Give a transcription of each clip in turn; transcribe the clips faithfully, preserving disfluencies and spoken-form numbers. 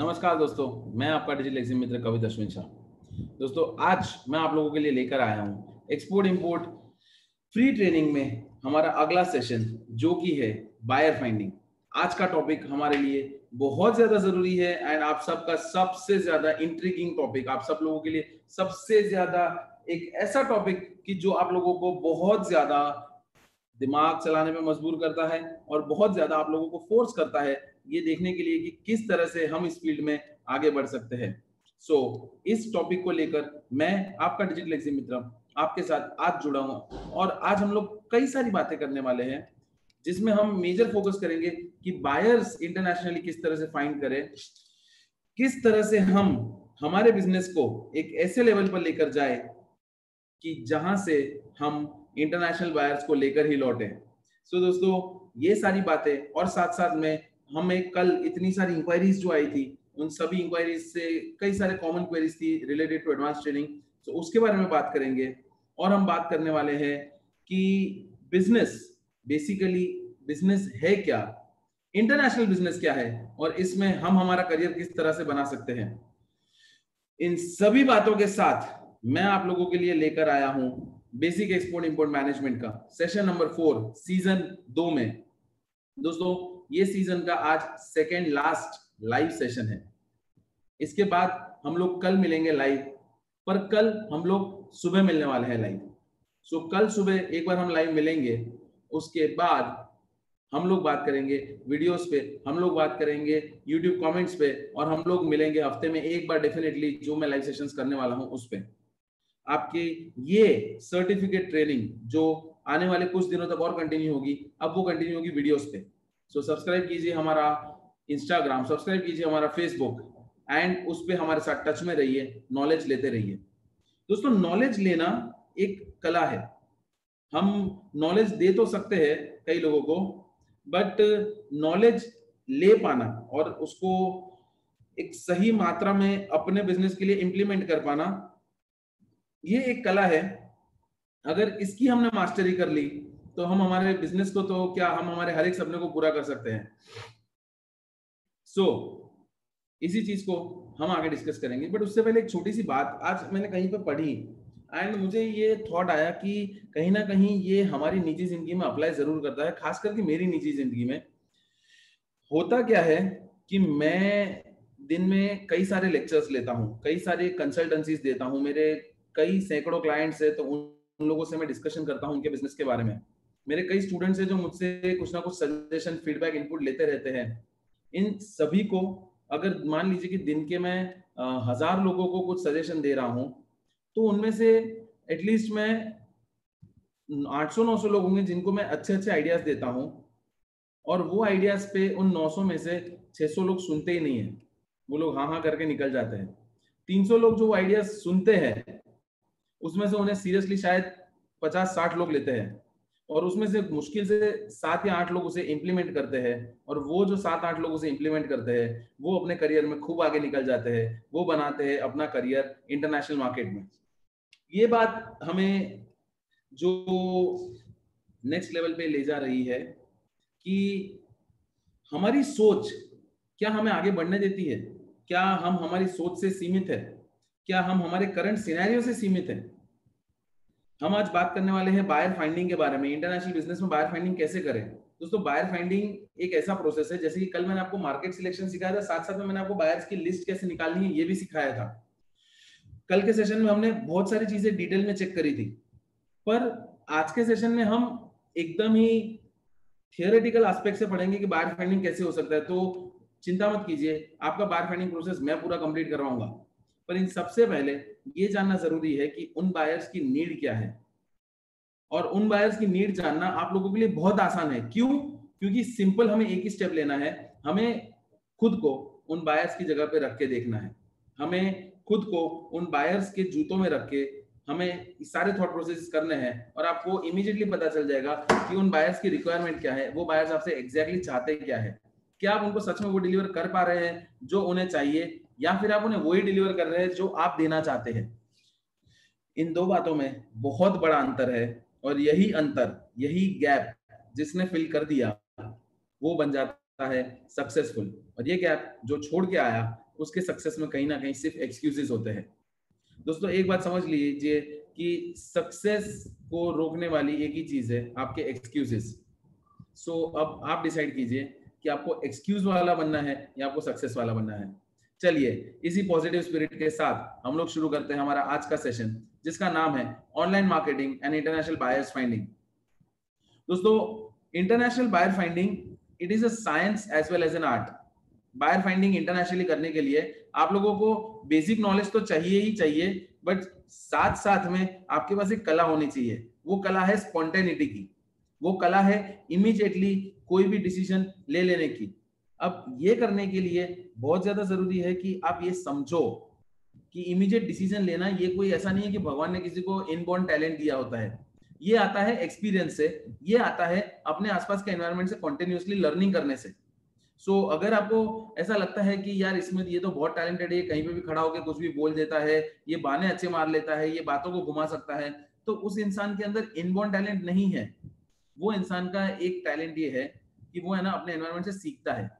नमस्कार दोस्तों, मैं आपका डिजिटल मित्र कविता श्रीशांत। दोस्तों, आज मैं आप लोगों के लिए लेकर आया हूँ एक्सपोर्ट इंपोर्ट फ्री ट्रेनिंग में हमारा अगला सेशन, जो कि है बायर फाइंडिंग। आज का टॉपिक हमारे लिए बहुत ज्यादा जरूरी है एंड आप सबका सबसे ज्यादा इंट्रिगिंग टॉपिक, आप सब लोगों के लिए सबसे ज्यादा एक ऐसा टॉपिक कि जो आप लोगों को बहुत ज्यादा दिमाग चलाने में मजबूर करता है और बहुत ज्यादा आप लोगों को फोर्स करता है ये देखने के लिए कि किस तरह से हम इस फील्ड में आगे बढ़ सकते हैं। सो so, इस टॉपिक को लेकर मैं आपका डिजिटल लेक्सी मित्र आपके साथ आज जुड़ा हूँ और आज हम लोग कई सारी बातें करने वाले हैं जिसमें हम मेजर फोकस करेंगे कि बायर्स इंटरनेशनली किस तरह से फाइंड करें, किस तरह से हम हमारे बिजनेस को एक ऐसे लेवल पर लेकर जाए कि जहां से हम इंटरनेशनल बायर्स को लेकर ही लौटे। सो so, दोस्तों, ये सारी बातें और साथ साथ में हमें कल इतनी सारी इंक्वायरीज जो आई थी, उन सभी इंक्वायरीज से कई सारे कॉमन क्वेरीज थी रिलेटेड टू एडवांस ट्रेनिंग, तो उसके बारे में बात करेंगे। और हम बात करने वाले हैं कि बिजनेस बेसिकली बिजनेस है क्या, इंटरनेशनल बिजनेस क्या है और इसमें हम हमारा करियर किस तरह से बना सकते हैं। इन सभी बातों के साथ मैं आप लोगों के लिए लेकर आया हूं बेसिक एक्सपोर्ट इंपोर्ट मैनेजमेंट का सेशन नंबर फोर सीजन दो में। दोस्तों, ये सीजन का आज सेकेंड लास्ट लाइव सेशन है, इसके बाद हम लोग कल मिलेंगे लाइव, पर कल हम लोग सुबह मिलने वाले हैं लाइव। सो कल सुबह एक बार हम लाइव मिलेंगे, उसके बाद हम लोग बात करेंगे वीडियोस पे, हम लोग बात करेंगे यूट्यूब कमेंट्स पे और हम लोग मिलेंगे हफ्ते में एक बार डेफिनेटली जो मैं लाइव सेशंस करने वाला हूं उस पे। आपके ये सर्टिफिकेट ट्रेनिंग जो आने वाले कुछ दिनों तक और कंटिन्यू होगी, अब वो कंटिन्यू होगी वीडियोस पे। सो सब्सक्राइब कीजिए हमारा इंस्टाग्राम, सब्सक्राइब कीजिए हमारा फेसबुक एंड उस पे हमारे साथ टच में रहिए, नॉलेज लेते रहिए। दोस्तों, नॉलेज लेना एक कला है। हम नॉलेज दे तो सकते हैं कई लोगों को, बट नॉलेज ले पाना और उसको एक सही मात्रा में अपने बिजनेस के लिए इम्प्लीमेंट कर पाना, ये एक कला है। अगर इसकी हमने मास्टरी कर ली तो हम हमारे बिजनेस को, तो क्या हम हमारे हर एक सपने को पूरा कर सकते हैं। सो so, इसी चीज को हम आगे डिस्कस करेंगे, बट उससे पहले एक छोटी सी बात आज मैंने कहीं पर पढ़ी एंड मुझे ये थॉट आया कि कहीं ना कहीं ये हमारी निजी जिंदगी में अप्लाई जरूर करता है, खास करके मेरी निजी जिंदगी में। होता क्या है कि मैं दिन में कई सारे लेक्चर्स लेता हूँ, कई सारे कंसल्टेंसीज देता हूँ, मेरे कई सैकड़ों क्लाइंट्स है, तो उन लोगों से मैं डिस्कशन करता हूँ उनके बिजनेस के बारे में। मेरे कई स्टूडेंट्स हैं जो मुझसे कुछ ना कुछ सजेशन, फीडबैक, इनपुट लेते रहते हैं। इन सभी को अगर मान लीजिए कि दिन के मैं हजार लोगों को कुछ सजेशन दे रहा हूँ तो उनमें से एटलीस्ट मैं आठ सौ नौ सौ लोग होंगे जिनको मैं अच्छे अच्छे आइडियाज देता हूं और वो आइडियाज पे उन नौ सौ में से छह सौ लोग सुनते ही नहीं है, वो लोग हाँ हाँ करके निकल जाते हैं। तीन सौ लोग जो वो आइडियाज सुनते हैं उसमें से उन्हें सीरियसली शायद पचास साठ लोग लेते हैं और उसमें से मुश्किल से सात या आठ लोग उसे इम्प्लीमेंट करते हैं और वो जो सात आठ लोग उसे इम्प्लीमेंट करते हैं वो अपने करियर में खूब आगे निकल जाते हैं, वो बनाते हैं अपना करियर इंटरनेशनल मार्केट में। ये बात हमें जो नेक्स्ट लेवल पे ले जा रही है कि हमारी सोच क्या हमें आगे बढ़ने देती है, क्या हम हमारी सोच से सीमित है, क्या हम हमारे करंट सिनेरियो से सीमित है। हम आज बात करने वाले हैं बायर फाइंडिंग के बारे में, इंटरनेशनल बिजनेस में बायर फाइंडिंग कैसे करें। दोस्तों, बायर फाइंडिंग एक ऐसा प्रोसेस है, जैसे कि कल मैंने आपको मार्केट सिलेक्शन सिखाया था, साथ साथ में मैंने आपको बायर्स की लिस्ट कैसे निकालनी है ये भी सिखाया था। कल के सेशन में हमने बहुत सारी चीजें डिटेल में चेक करी थी, पर आज के सेशन में हम एकदम ही थियोरेटिकल एस्पेक्ट से पढ़ेंगे कि बायर फाइंडिंग कैसे हो सकता है। तो चिंता मत कीजिए, आपका बायर फाइंडिंग प्रोसेस मैं पूरा कंप्लीट करवाऊंगा, पर इन सबसे पहले ये जानना जरूरी है कि उन बायर्स की नीड क्या है। और उन बायर्स की नीड जानना आप लोगों के लिए बहुत आसान है। क्यों? क्योंकि सिंपल हमें एक ही स्टेप लेना है, हमें खुद को उन बायर्स की जगह पे रख के देखना है, हमें खुद को उन बायर्स के जूतों में रख के हमें सारे थॉट प्रोसेस करने हैं और आपको इमीडिएटली पता चल जाएगा कि उन बायर्स की रिक्वायरमेंट क्या है, वो बायर्स आपसे एग्जैक्टली चाहते क्या है, क्या आप उनको सच में वो डिलीवर कर पा रहे हैं जो उन्हें चाहिए या फिर आप उन्हें वही डिलीवर कर रहे हैं जो आप देना चाहते हैं। इन दो बातों में बहुत बड़ा अंतर है और यही अंतर, यही गैप जिसने फिल कर दिया वो बन जाता है सक्सेसफुल, और ये गैप जो छोड़ के आया उसके सक्सेस में कहीं ना कहीं सिर्फ एक्सक्यूजेस होते हैं। दोस्तों एक बात समझ लीजिए कि सक्सेस को रोकने वाली एक ही चीज है, आपके एक्सक्यूजेस। सो अब आप डिसाइड कीजिए कि आपको एक्सक्यूज वाला बनना है या आपको सक्सेस वाला बनना है। चलिए इसी पॉजिटिव स्पिरिट के साथ हम लोग शुरू करते हैं हमारा आज का सेशन, जिसका नाम है online marketing and international buyers finding. दोस्तों international buyer finding it is a science as well as an art. Buyer finding internationally करने के लिए आप लोगों को बेसिक नॉलेज तो चाहिए ही चाहिए, बट साथ साथ में आपके पास एक कला होनी चाहिए। वो कला है स्पॉन्टेनिटी की, वो कला है इमीडिएटली कोई भी डिसीजन ले लेने की। अब ये करने के लिए बहुत ज्यादा जरूरी है कि आप ये समझो कि इमीडिएट डिसीजन लेना ये कोई ऐसा नहीं है कि भगवान ने किसी को इनबॉर्न टैलेंट दिया होता है। ये आता है एक्सपीरियंस से, ये आता है अपने आसपास के एनवायरनमेंट से कंटिन्यूअसली लर्निंग करने से। सो so, अगर आपको ऐसा लगता है कि यार इसमें ये तो बहुत टैलेंटेड है, कहीं पे भी खड़ा होकर कुछ भी बोल देता है, ये बहाने अच्छे मार लेता है, ये बातों को घुमा सकता है, तो उस इंसान के अंदर इनबॉर्न टैलेंट नहीं है। वो इंसान का एक टैलेंट ये है कि वो है ना अपने एनवायरनमेंट से सीखता है,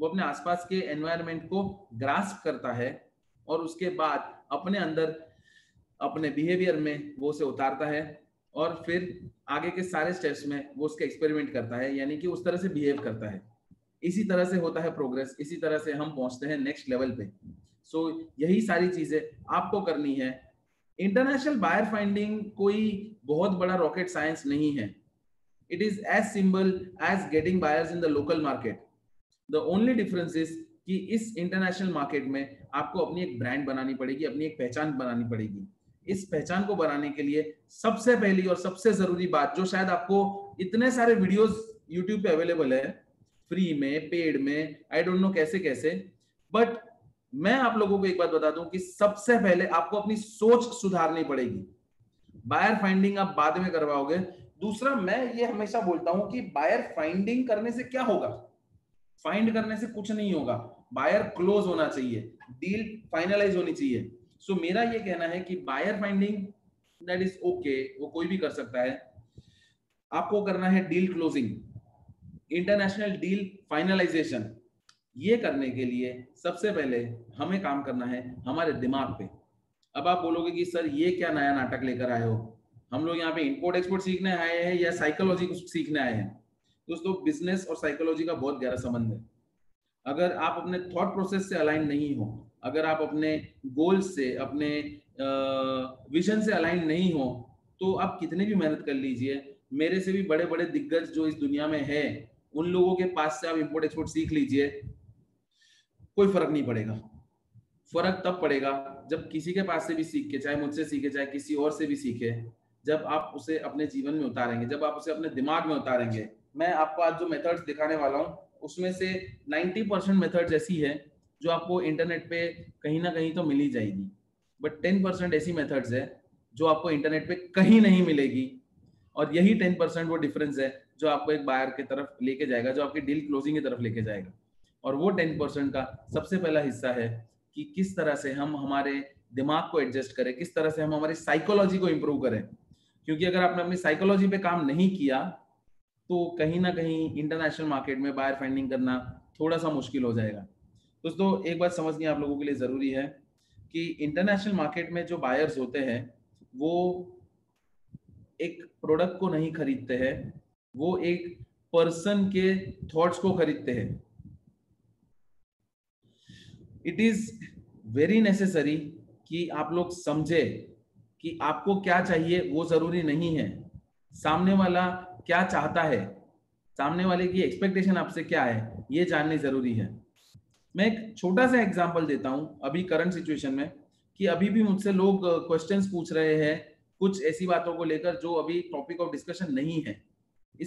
वो अपने आसपास के एनवायरनमेंट को ग्रास्प करता है और उसके बाद अपने अंदर अपने बिहेवियर में वो उसे उतारता है और फिर आगे के सारे स्टेप्स में वो उसके एक्सपेरिमेंट करता है, यानी कि उस तरह से बिहेव करता है। इसी तरह से होता है प्रोग्रेस, इसी तरह से हम पहुंचते हैं नेक्स्ट लेवल पे। सो so, यही सारी चीजें आपको करनी है। इंटरनेशनल बायर फाइंडिंग कोई बहुत बड़ा रॉकेट साइंस नहीं है। It is as simple as getting buyers in the local market. The only difference is कि इस इंटरनेशनल मार्केट में आपको अपनी एक ब्रांड बनानी पड़ेगी, अपनी एक पहचान बनानी पड़ेगी। इस पहचान को बनाने के लिए सबसे पहली और सबसे जरूरी बात, जो शायद आपको इतने सारे वीडियोस यूट्यूब पे अवेलेबल है, फ्री में, पेड में, आई डोंट नो कैसे कैसे, बट मैं आप लोगों को एक बात बता दूं कि सबसे पहले आपको अपनी सोच सुधारनी पड़ेगी। बायर फाइंडिंग आप बाद में करवाओगे। दूसरा, मैं ये हमेशा बोलता हूं कि बायर फाइंडिंग करने से क्या होगा? फाइंड करने से कुछ नहीं होगा। बायर क्लोज होना चाहिए, डील फाइनलाइज होनी चाहिए। सो so, मेरा ये कहना है कि buyer finding that is okay, वो कोई भी कर सकता है। आपको करना है deal closing, international deal finalization. ये करने के लिए सबसे पहले हमें काम करना है हमारे दिमाग पे। अब आप बोलोगे कि सर ये क्या नया नाटक लेकर आए हो, हम लोग यहाँ पे इंपोर्ट एक्सपोर्ट सीखने आए हैं या साइकोलॉजी सीखने आए हैं। दोस्तों बिजनेस और साइकोलॉजी का बहुत गहरा संबंध है। अगर आप अपने थॉट प्रोसेस से अलाइन नहीं हो, अगर आप अपने गोल्स से, अपने विजन से अलाइन नहीं हो, तो आप कितने भी मेहनत कर लीजिए। मेरे से भी बड़े बड़े दिग्गज जो इस दुनिया में है, उन लोगों के पास से आप इंपोर्ट एक्सपोर्ट सीख लीजिए, कोई फर्क नहीं पड़ेगा। फर्क तब पड़ेगा जब किसी के पास से भी सीख के, चाहे मुझसे सीखे चाहे किसी और से भी सीखे, जब आप उसे अपने जीवन में उतारेंगे, जब आप उसे अपने दिमाग में उतारेंगे। मैं आपको आज जो मेथड्स दिखाने वाला हूँ उसमें से नब्बे परसेंट मेथड्स ऐसी है जो आपको इंटरनेट पे कहीं ना कहीं तो मिल ही जाएगी, बट दस परसेंट ऐसी मेथड्स है जो आपको इंटरनेट पे कहीं नहीं मिलेगी। और यही दस परसेंट वो डिफरेंस है जो आपको एक बायर की तरफ लेके जाएगा, जो आपकी डील क्लोजिंग की तरफ लेके जाएगा। और वो दस परसेंट का सबसे पहला हिस्सा है कि किस तरह से हम हमारे दिमाग को एडजस्ट करें, किस तरह से हम हमारी साइकोलॉजी को इम्प्रूव करें। क्योंकि अगर आपने अपनी साइकोलॉजी पे काम नहीं किया तो कहीं ना कहीं इंटरनेशनल मार्केट में बायर फाइंडिंग करना थोड़ा सा मुश्किल हो जाएगा। दोस्तों एक बात समझनी आप लोगों के लिए ज़रूरी है कि इंटरनेशनल मार्केट में जो बायर्स होते हैं वो एक प्रोडक्ट को नहीं खरीदते हैं, वो एक पर्सन के थॉट्स को खरीदते हैं। इट इज़ वेरी नेसेसरी कि आप लोग समझे कि आपको क्या चाहिए। वो ज़रूरी नहीं है सामने वाला क्या चाहता है, सामने वाले की एक्सपेक्टेशन आपसे क्या है, ये जाननी जरूरी है। मैं एक छोटा सा एग्जांपल देता हूँ अभी करंट सिचुएशन में, कि अभी भी मुझसे लोग क्वेश्चंस पूछ रहे हैं कुछ ऐसी बातों को लेकर जो अभी टॉपिक ऑफ डिस्कशन नहीं है।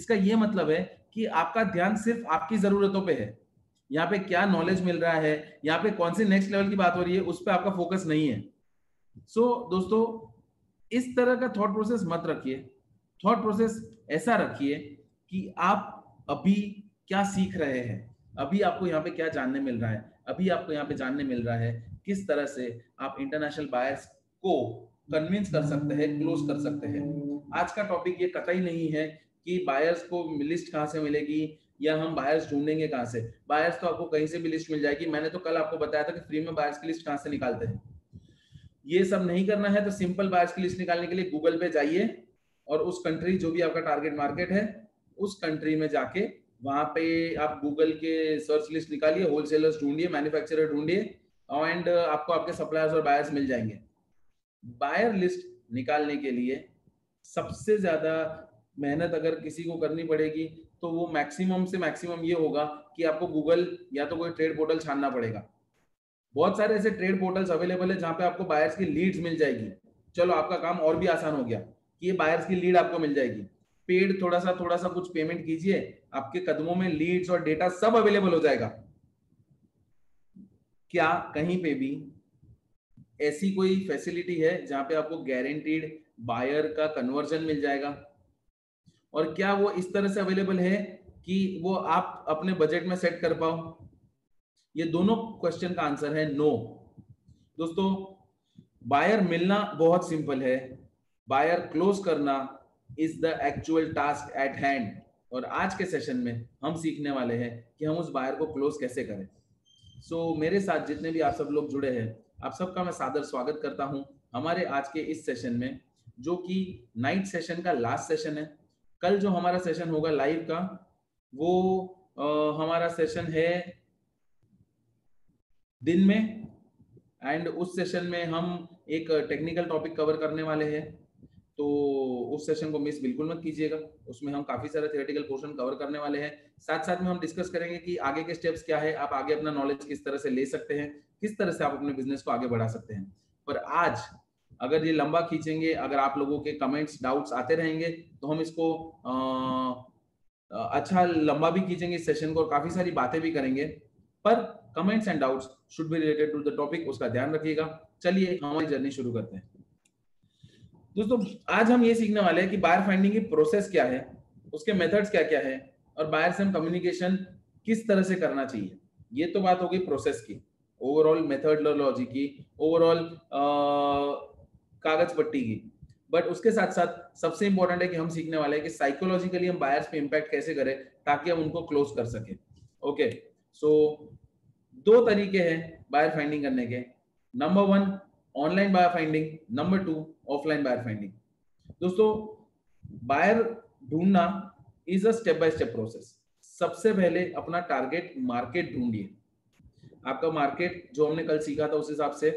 इसका ये मतलब है कि आपका ध्यान सिर्फ आपकी जरूरतों पे है, यहाँ पे क्या नॉलेज मिल रहा है, यहाँ पे कौन सी नेक्स्ट लेवल की बात हो रही है, उस पर आपका फोकस नहीं है। सो so, दोस्तों इस तरह का थॉट प्रोसेस मत रखिए। थॉट प्रोसेस ऐसा रखिए कि आप अभी क्या सीख रहे हैं, अभी आपको यहाँ पे क्या जानने मिल रहा है, अभी आपको यहाँ पे जानने मिल रहा है किस तरह से आप इंटरनेशनल बायर्स को कन्विंस कर सकते हैं, क्लोज कर सकते हैं। आज का टॉपिक ये कतई नहीं है कि बायर्स को लिस्ट कहाँ से मिलेगी, या हम बायर्स ढूंढेंगे कहाँ से? बायर्स तो आपको कहीं से भी लिस्ट मिल जाएगी। मैंने तो कल आपको बताया था कि फ्री में बायर्स की लिस्ट कहाँ से निकालते हैं। ये सब नहीं करना है तो सिंपल बायर्स की लिस्ट निकालने के लिए गूगल पे जाइए और उस कंट्री, जो भी आपका टारगेट मार्केट है, उस कंट्री में जाके वहाँ पे आप गूगल के सर्च लिस्ट निकालिए, होलसेलर्स ढूंढिए, मैन्युफैक्चरर ढूंढिए एंड आपको आपके सप्लायर्स और बायर्स मिल जाएंगे। बायर लिस्ट निकालने के लिए सबसे ज़्यादा मेहनत अगर किसी को करनी पड़ेगी तो वो मैक्सिमम से मैक्सिमम ये होगा कि आपको गूगल या तो कोई ट्रेड पोर्टल छानना पड़ेगा। बहुत सारे ऐसे ट्रेड पोर्टल्स अवेलेबल है जहाँ पे आपको बायर्स की लीड्स मिल जाएगी। चलो आपका काम और भी आसान हो गया कि ये बायर्स की लीड आपको मिल जाएगी। पेड थोड़ा सा थोड़ा सा कुछ पेमेंट कीजिए, आपके कदमों में लीड्स और डेटा सब अवेलेबल हो जाएगा। क्या कहीं पे भी ऐसी कोई फैसिलिटी है जहाँ पे आपको गारंटीड बायर का कन्वर्जन मिल जाएगा? और क्या वो इस तरह से अवेलेबल है कि वो आप अपने बजट में सेट कर पाओ? ये दोनों क्वेश्चन का आंसर है नो। दोस्तों, बायर मिलना बहुत सिंपल है, बायर क्लोज करना is the actual task at hand. और आज के सेशन में हम सीखने वाले हैं कि हम उस बायर को क्लोज कैसे करें। सो so, मेरे साथ जितने भी आप सब लोग जुड़े हैं, आप सबका मैं सादर स्वागत करता हूँ हमारे आज के इस सेशन में, जो कि नाइट सेशन का लास्ट सेशन है। कल जो हमारा सेशन होगा लाइव का, वो आ, हमारा सेशन है दिन में एंड उस सेशन में हम एक टेक्निकल टॉपिक कवर करने वाले हैं। तो उस सेशन को मिस बिल्कुल मत कीजिएगा। उसमें हम काफ़ी सारे थियोरेटिकल पोर्शन कवर करने वाले हैं, साथ साथ में हम डिस्कस करेंगे कि आगे के स्टेप्स क्या है, आप आगे अपना नॉलेज किस तरह से ले सकते हैं, किस तरह से आप अपने बिजनेस को आगे बढ़ा सकते हैं। पर आज अगर ये लंबा खींचेंगे, अगर आप लोगों के कमेंट्स डाउट्स आते रहेंगे तो हम इसको आ, अच्छा लंबा भी खींचेंगे इस सेशन को और काफ़ी सारी बातें भी करेंगे। पर comments and doubts should be related to the topic, उसका ध्यान रखिएगा। चलिए हमारी जर्नी शुरू करते हैं। दोस्तों, आज हम ये सीखने वाले हैं कि बायर फाइंडिंग की प्रोसेस क्या है, उसके मेथड्स क्या क्या है और बायर से हम कम्युनिकेशन किस तरह से करना चाहिए। ये तो बात हो गई प्रोसेस की, ओवरऑल मेथडोलॉजी की, ओवरऑल कागज पट्टी की। बट उसके साथ साथ सबसे इंपॉर्टेंट है कि हम सीखने वाले हैं कि साइकोलॉजिकली हम बायर्स पे इम्पैक्ट कैसे करें ताकि हम उनको क्लोज कर सकें। ओके, सो दो तरीके हैं बायर फाइंडिंग करने के। Number one, online buyer finding. Number two, offline buyer finding. दोस्तों, बायर ढूंढना is a step by step process. सबसे पहले अपना टारगेट मार्केट ढूंढिए। आपका मार्केट, जो हमने कल सीखा था उस हिसाब से,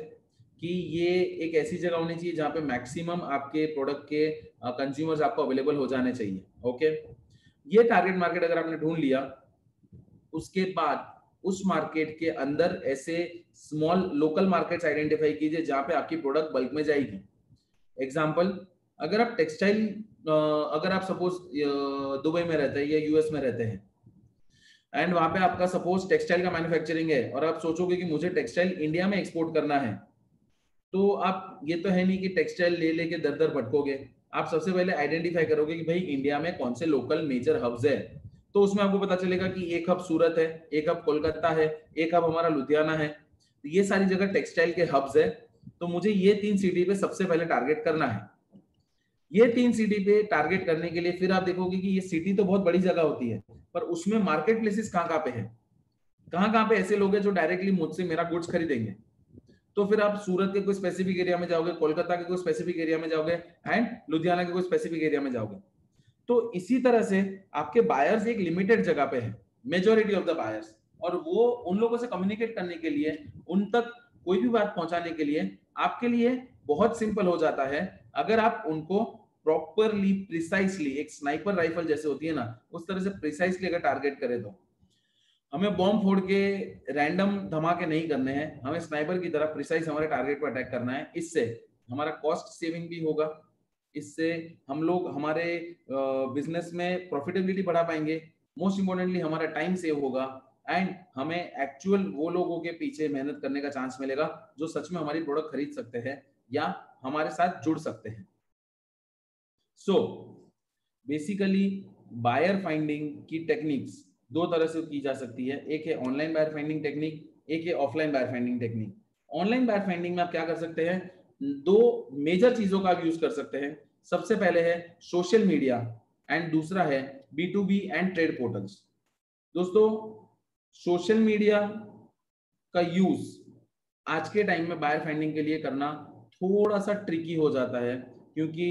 कि ये एक ऐसी जगह होनी चाहिए जहाँ पे मैक्सिमम आपके प्रोडक्ट के कंज्यूमर्स आपको अवेलेबल हो जाने चाहिए। ओके, ये टारगेट मार्केट अगर आपने ढूंढ लिया, उसके बाद उस मार्केट के अंदर ऐसे स्मॉल लोकल मार्केट्स आइडेंटिफाई कीजिए जहाँ पे आपकी प्रोडक्ट बल्क में जाएगी। एग्जाम्पल, अगर आप टेक्सटाइल, अगर आप सपोज दुबई में रहते हैं या यूएस में रहते हैं एंड वहाँ पे आपका सपोज टेक्सटाइल का मैन्युफैक्चरिंग है और आप सोचोगे कि मुझे टेक्सटाइल इंडिया में एक्सपोर्ट करना है, तो आप, ये तो है नहीं कि टेक्सटाइल ले लेके दर दर भटकोगे। आप सबसे पहले आइडेंटिफाई करोगे कि भाई इंडिया में कौन से लोकल मेजर हब्स है, तो उसमें आपको पता चलेगा कि एक हब सूरत है, एक हब कोलकाता है, एक हब हमारा लुधियाना है। तो ये सारी जगह टेक्सटाइल के हब्स है, तो मुझे ये तीन सिटी पे सबसे पहले टारगेट करना है। ये तीन सिटी पे टारगेट करने के लिए फिर आप देखोगे कि ये सिटी तो बहुत बड़ी जगह होती है, पर उसमें मार्केट प्लेसेस कहाँ कहाँ पे है, कहाँ कहाँ पे ऐसे लोग हैं जो डायरेक्टली मुझसे मेरा गुड्स खरीदेंगे। तो फिर आप सूरत के कोई स्पेसिफिक एरिया में जाओगे, कोलकाता के कोई स्पेसिफिक एरिया में जाओगे एंड लुधियाना के कोई स्पेसिफिक एरिया में जाओगे। तो इसी तरह से आपके बायर्स एक लिमिटेड जगह पे है, मेजॉरिटी ऑफ द बायर्स, और वो उन लोगों से कम्युनिकेट करने के लिए, उन तक कोई भी बात पहुंचाने के लिए आपके लिए बहुत सिंपल हो जाता है अगर आप उनको प्रॉपरली, प्रिसाइसली, एक स्नाइपर राइफल जैसे होती है ना, उस तरह से प्रिसाइसली अगर टारगेट करें। तो हमें बॉम्ब फोड़ के रैंडम धमाके नहीं करने हैं, हमें स्नाइपर की तरह प्रिसाइज हमारे टारगेट पर अटैक करना है। इससे हमारा कॉस्ट सेविंग भी होगा, इससे हम लोग हमारे बिजनेस में प्रॉफिटेबिलिटी बढ़ा पाएंगे, मोस्ट इम्पोर्टेंटली हमारा टाइम सेव होगा एंड हमें एक्चुअल वो लोगों के पीछे मेहनत करने का चांस मिलेगा जो सच में हमारी प्रोडक्ट खरीद सकते हैं या हमारे साथ जुड़ सकते हैं। सो बेसिकली बायर फाइंडिंग की टेक्निक्स दो तरह से की जा सकती है। एक है ऑनलाइन बायर फाइंडिंग टेक्निक, एक है offline buyer finding technique. Online buyer finding में आप क्या कर सकते हैं, दो मेजर चीजों का आप यूज कर सकते हैं। सबसे पहले है सोशल मीडिया एंड दूसरा है B to B and trade portals. दोस्तों सोशल मीडिया का यूज आज के टाइम में बायर फाइंडिंग के लिए करना थोड़ा सा ट्रिकी हो जाता है, क्योंकि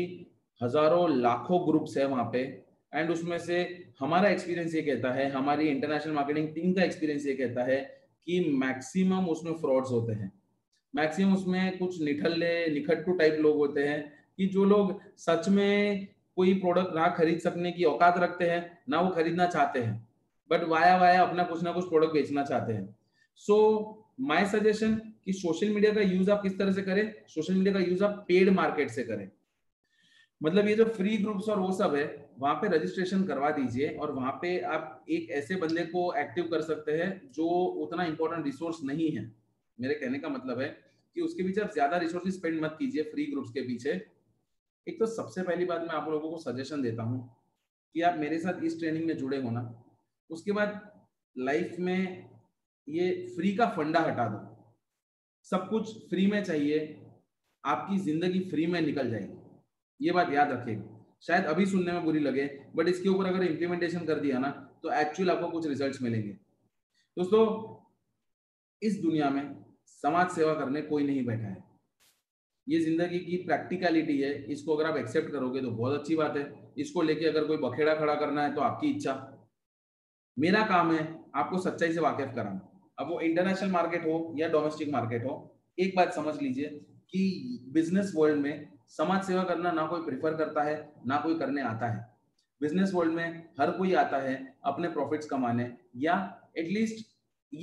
हजारों लाखों ग्रुप्स है वहां पे, एंड उसमें से हमारा एक्सपीरियंस ये कहता है, हमारी इंटरनेशनल मार्केटिंग टीम का एक्सपीरियंस ये कहता है कि मैक्सिमम उसमें फ्रॉड्स होते हैं, मैक्सिमम उसमें कुछ निठल्ले निखट्टू टाइप लोग होते हैं कि जो लोग सच में कोई प्रोडक्ट ना खरीद सकने की औकात रखते हैं, ना वो खरीदना चाहते हैं, बट वाया वाया अपना कुछ ना कुछ प्रोडक्ट बेचना चाहते हैं। सो माय सजेशन कि सोशल मीडिया का यूज आप किस तरह से करें, सोशल मीडिया का यूज आप पेड मार्केट से करें, मतलब ये जो फ्री ग्रुप्स और वो सब है वहां पे रजिस्ट्रेशन करवा दीजिए, और वहां पे आप एक ऐसे बंदे को एक्टिव कर सकते हैं जो उतना इंपॉर्टेंट रिसोर्स नहीं है। मेरे कहने का मतलब है कि उसके पीछे आप ज्यादा रिसोर्स स्पेंड मत कीजिए फ्री ग्रुप्स के पीछे। एक तो सबसे पहली बात मैं आप लोगों को सजेशन देता हूँ कि आप मेरे साथ इस ट्रेनिंग में जुड़े होना, उसके बाद लाइफ में ये फ्री का फंडा हटा दो, सब कुछ फ्री में चाहिए, आपकी जिंदगी फ्री में निकल जाएगी, ये बात याद रखिएगा। शायद अभी सुनने में बुरी लगे, बट इसके ऊपर अगर इम्प्लीमेंटेशन कर दिया ना तो एक्चुअल आपको कुछ रिजल्ट्स मिलेंगे। दोस्तों इस दुनिया में समाज सेवा करने कोई नहीं बैठा है, ये जिंदगी की प्रैक्टिकलिटी है, इसको अगर आप एक्सेप्ट करोगे तो बहुत अच्छी बात है, इसको लेके अगर कोई बखेड़ा खड़ा करना है तो आपकी इच्छा। मेरा काम है आपको सच्चाई से वाकिफ कराना, अब वो इंटरनेशनल मार्केट हो या डोमेस्टिक मार्केट हो। एक बात समझ लीजिए कि बिजनेस वर्ल्ड में समाज सेवा करना ना कोई प्रेफर करता है ना कोई करने आता है। बिजनेस वर्ल्ड में हर कोई आता है अपने प्रॉफिट्स कमाने, या एटलीस्ट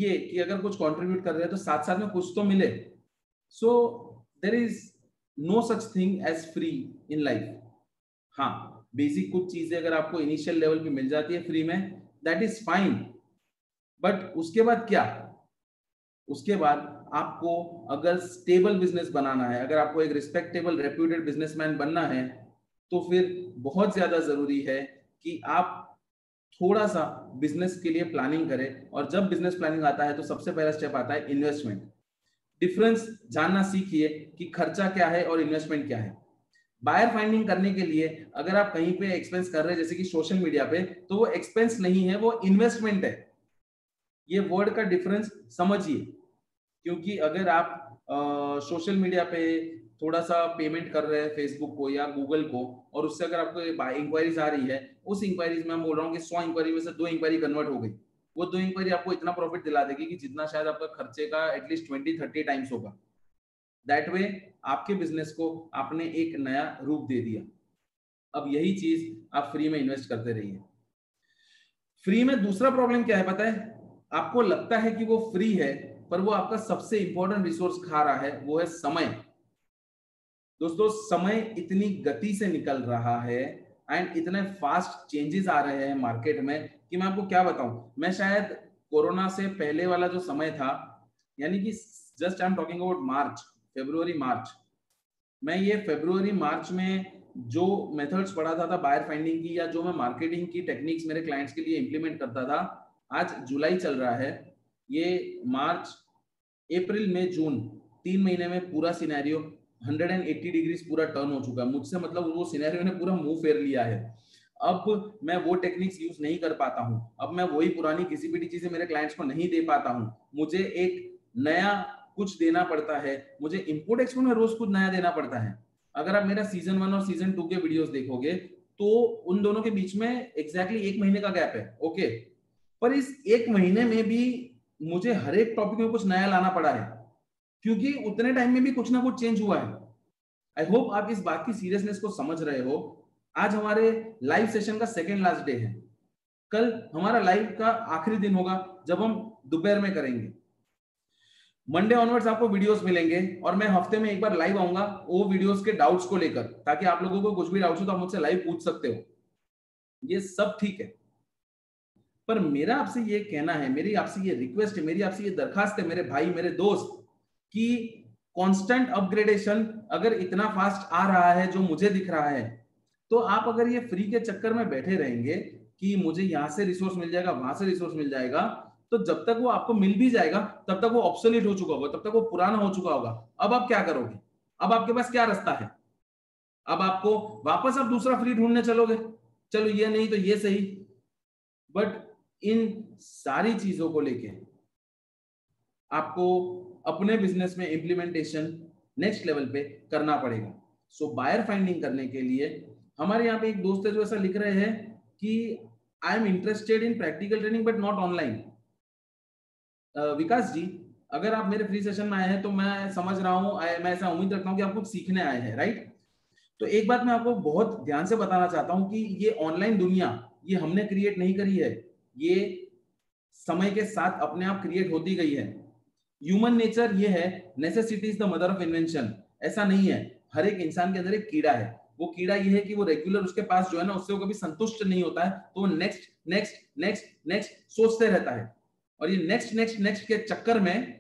ये कि अगर कुछ कंट्रीब्यूट कर रहे हैं तो साथ साथ में कुछ तो मिले। So there is no such thing as free in life. हाँ, बेसिक कुछ चीजें अगर आपको इनिशियल लेवल पे मिल जाती है फ्री में, दैट इज फाइन, बट उसके बाद क्या? उसके बाद आपको अगर स्टेबल बिजनेस बनाना है, अगर आपको एक रिस्पेक्टेबल रेप्यूटेड बिजनेसमैन बनना है, तो फिर बहुत ज्यादा जरूरी है कि आप थोड़ा सा बिजनेस के लिए प्लानिंग करें। और जब बिजनेस प्लानिंग आता है तो सबसे पहला स्टेप आता है इन्वेस्टमेंट। डिफरेंस जानना सीखिए कि खर्चा क्या है और इन्वेस्टमेंट क्या है। बायर फाइंडिंग करने के लिए अगर आप कहीं पे एक्सपेंस कर रहे हैं, जैसे कि सोशल मीडिया पे, तो वो एक्सपेंस नहीं है, वो इन्वेस्टमेंट है। ये वर्ड का डिफरेंस समझिए, क्योंकि अगर आप आ, सोशल मीडिया पे थोड़ा सा पेमेंट कर रहे हैं फेसबुक को या गूगल को, और उससे अगर आपको इंक्वायरीज आ रही है, उस इंक्वायरीज में हम बोल रहा हूँ कि सौ इंक्वायरी में से दो इंक्वायरी कन्वर्ट हो गई, वो दो इंक्वायरी आपको इतना प्रॉफिट दिला देगी कि जितना शायद आपका खर्चे का एटलीस्ट ट्वेंटी थर्टी टाइम्स होगा। दैट वे आपके बिजनेस को आपने एक नया रूप दे दिया। अब यही चीज आप फ्री में इन्वेस्ट करते रहिए। फ्री में दूसरा प्रॉब्लम क्या है पता है? आपको लगता है कि वो फ्री है, पर वो आपका सबसे इंपॉर्टेंट रिसोर्स खा रहा है, वो है समय। दोस्तों समय इतनी गति से निकल रहा है एंड इतने फास्ट चेंजेस आ रहे हैं मार्केट में कि मैं आपको क्या बताऊं। मैं शायद कोरोना से पहले वाला जो समय था, यानी कि just I am talking about March, फरवरी मार्च, मैं ये फरवरी मार्च में जो मेथड्स पढ़ा था, था बायर फाइंडिंग की, या जो मैं मार्केटिंग की टेक्निक्स मेरे क्लाइंट्स के लिए इंप्लीमेंट करता था, आज जुलाई चल रहा है, ये मार्च अप्रैल में जून, तीन महीने में पूरा सिनेरियो एक सौ अस्सी डिग्रीज पूरा टर्न हो चुका है मुझसे, मतलब वो सिनेरियो ने पूरा मुंह फेर लिया है। अब मैं वो टेक्निक्स यूज नहीं कर पाता हूँ, अब मैं वही पुरानी किसी भी चीजें मेरे क्लाइंट्स को नहीं दे पाता हूँ, मुझे एक नया कुछ देना पड़ता है, मुझे इम्पोर्ट एक्सपोर्ट में रोज कुछ नया देना पड़ता है। अगर आप मेरा सीजन वन और सीजन टू के वीडियोस देखोगे तो उन दोनों के बीच में एग्जैक्टली एक महीने का गैप है, ओके, पर इस एक महीने में भी मुझे हर एक टॉपिक में कुछ नया लाना पड़ा है, क्योंकि उतने टाइम में भी कुछ ना कुछ चेंज हुआ है। आई होप आप इस बात की सीरियसनेस को समझ रहे हो। आज हमारे लाइव सेशन का सेकेंड लास्ट डे है, कल हमारा लाइव का आखिरी दिन होगा, जब हम दोपहर में करेंगे। मंडे ऑनवर्ड्स आपको वीडियोस मिलेंगे, और मैं हफ्ते में एक बार लाइव आऊंगा वो वीडियोस के डाउट्स को लेकर, ताकि आप लोगों को कुछ भी डाउट्स हो तो आप मुझसे लाइव पूछ सकते हो। ये सब ठीक है, पर मेरा आपसे ये कहना है, मेरी आपसे ये रिक्वेस्ट है, मेरी आपसे ये दरखास्त है मेरे भाई मेरे दोस्त, कि कांस्टेंट अपग्रेडेशन अगर इतना फास्ट आ रहा है जो मुझे दिख रहा है, तो आप अगर ये फ्री के चक्कर में बैठे रहेंगे कि मुझे यहाँ से रिसोर्स मिल जाएगा वहां से रिसोर्स मिल जाएगा, तो जब तक वो आपको मिल भी जाएगा तब तक वो ऑब्सोलीट हो चुका होगा, तब तक वो पुराना हो चुका होगा। अब आप क्या करोगे? अब आपके पास क्या रास्ता है? अब आपको वापस आप दूसरा फ्री ढूंढने चलोगे, चलो ये नहीं तो ये सही, बट इन सारी चीजों को लेके आपको अपने बिजनेस में इंप्लीमेंटेशन नेक्स्ट लेवल पे करना पड़ेगा। सो बायर फाइंडिंग करने के लिए हमारे यहाँ पे एक दोस्त है जो ऐसा लिख रहे हैं कि I am interested in practical training but not online. Vikas ji, अगर आप मेरे फ्री सेशन में आए हैं तो मैं समझ रहा हूँ, मैं ऐसा उम्मीद रखता हूँ कि आप कुछ सीखने आए हैं, राइट। तो एक बात मैं आपको बहुत ध्यान से बताना चाहता हूँ कि ये ऑनलाइन दुनिया ये हमने क्रिएट नहीं करी है, ये समय के साथ अपने आप क्रिएट होती गई है। ह्यूमन नेचर ये है, necessity is the mother of invention. ऐसा नहीं है, हर एक इंसान के अंदर एक कीड़ा है, वो कीड़ा ये है कि वो रेगुलर उसके पास जो है ना उससे वो कभी संतुष्ट नहीं होता है, तो वो नेक्स्ट नेक्स्ट नेक्स्ट नेक्स्ट सोचते रहता है और ये नेक्स्ट नेक्स्ट नेक्स्ट के चक्कर में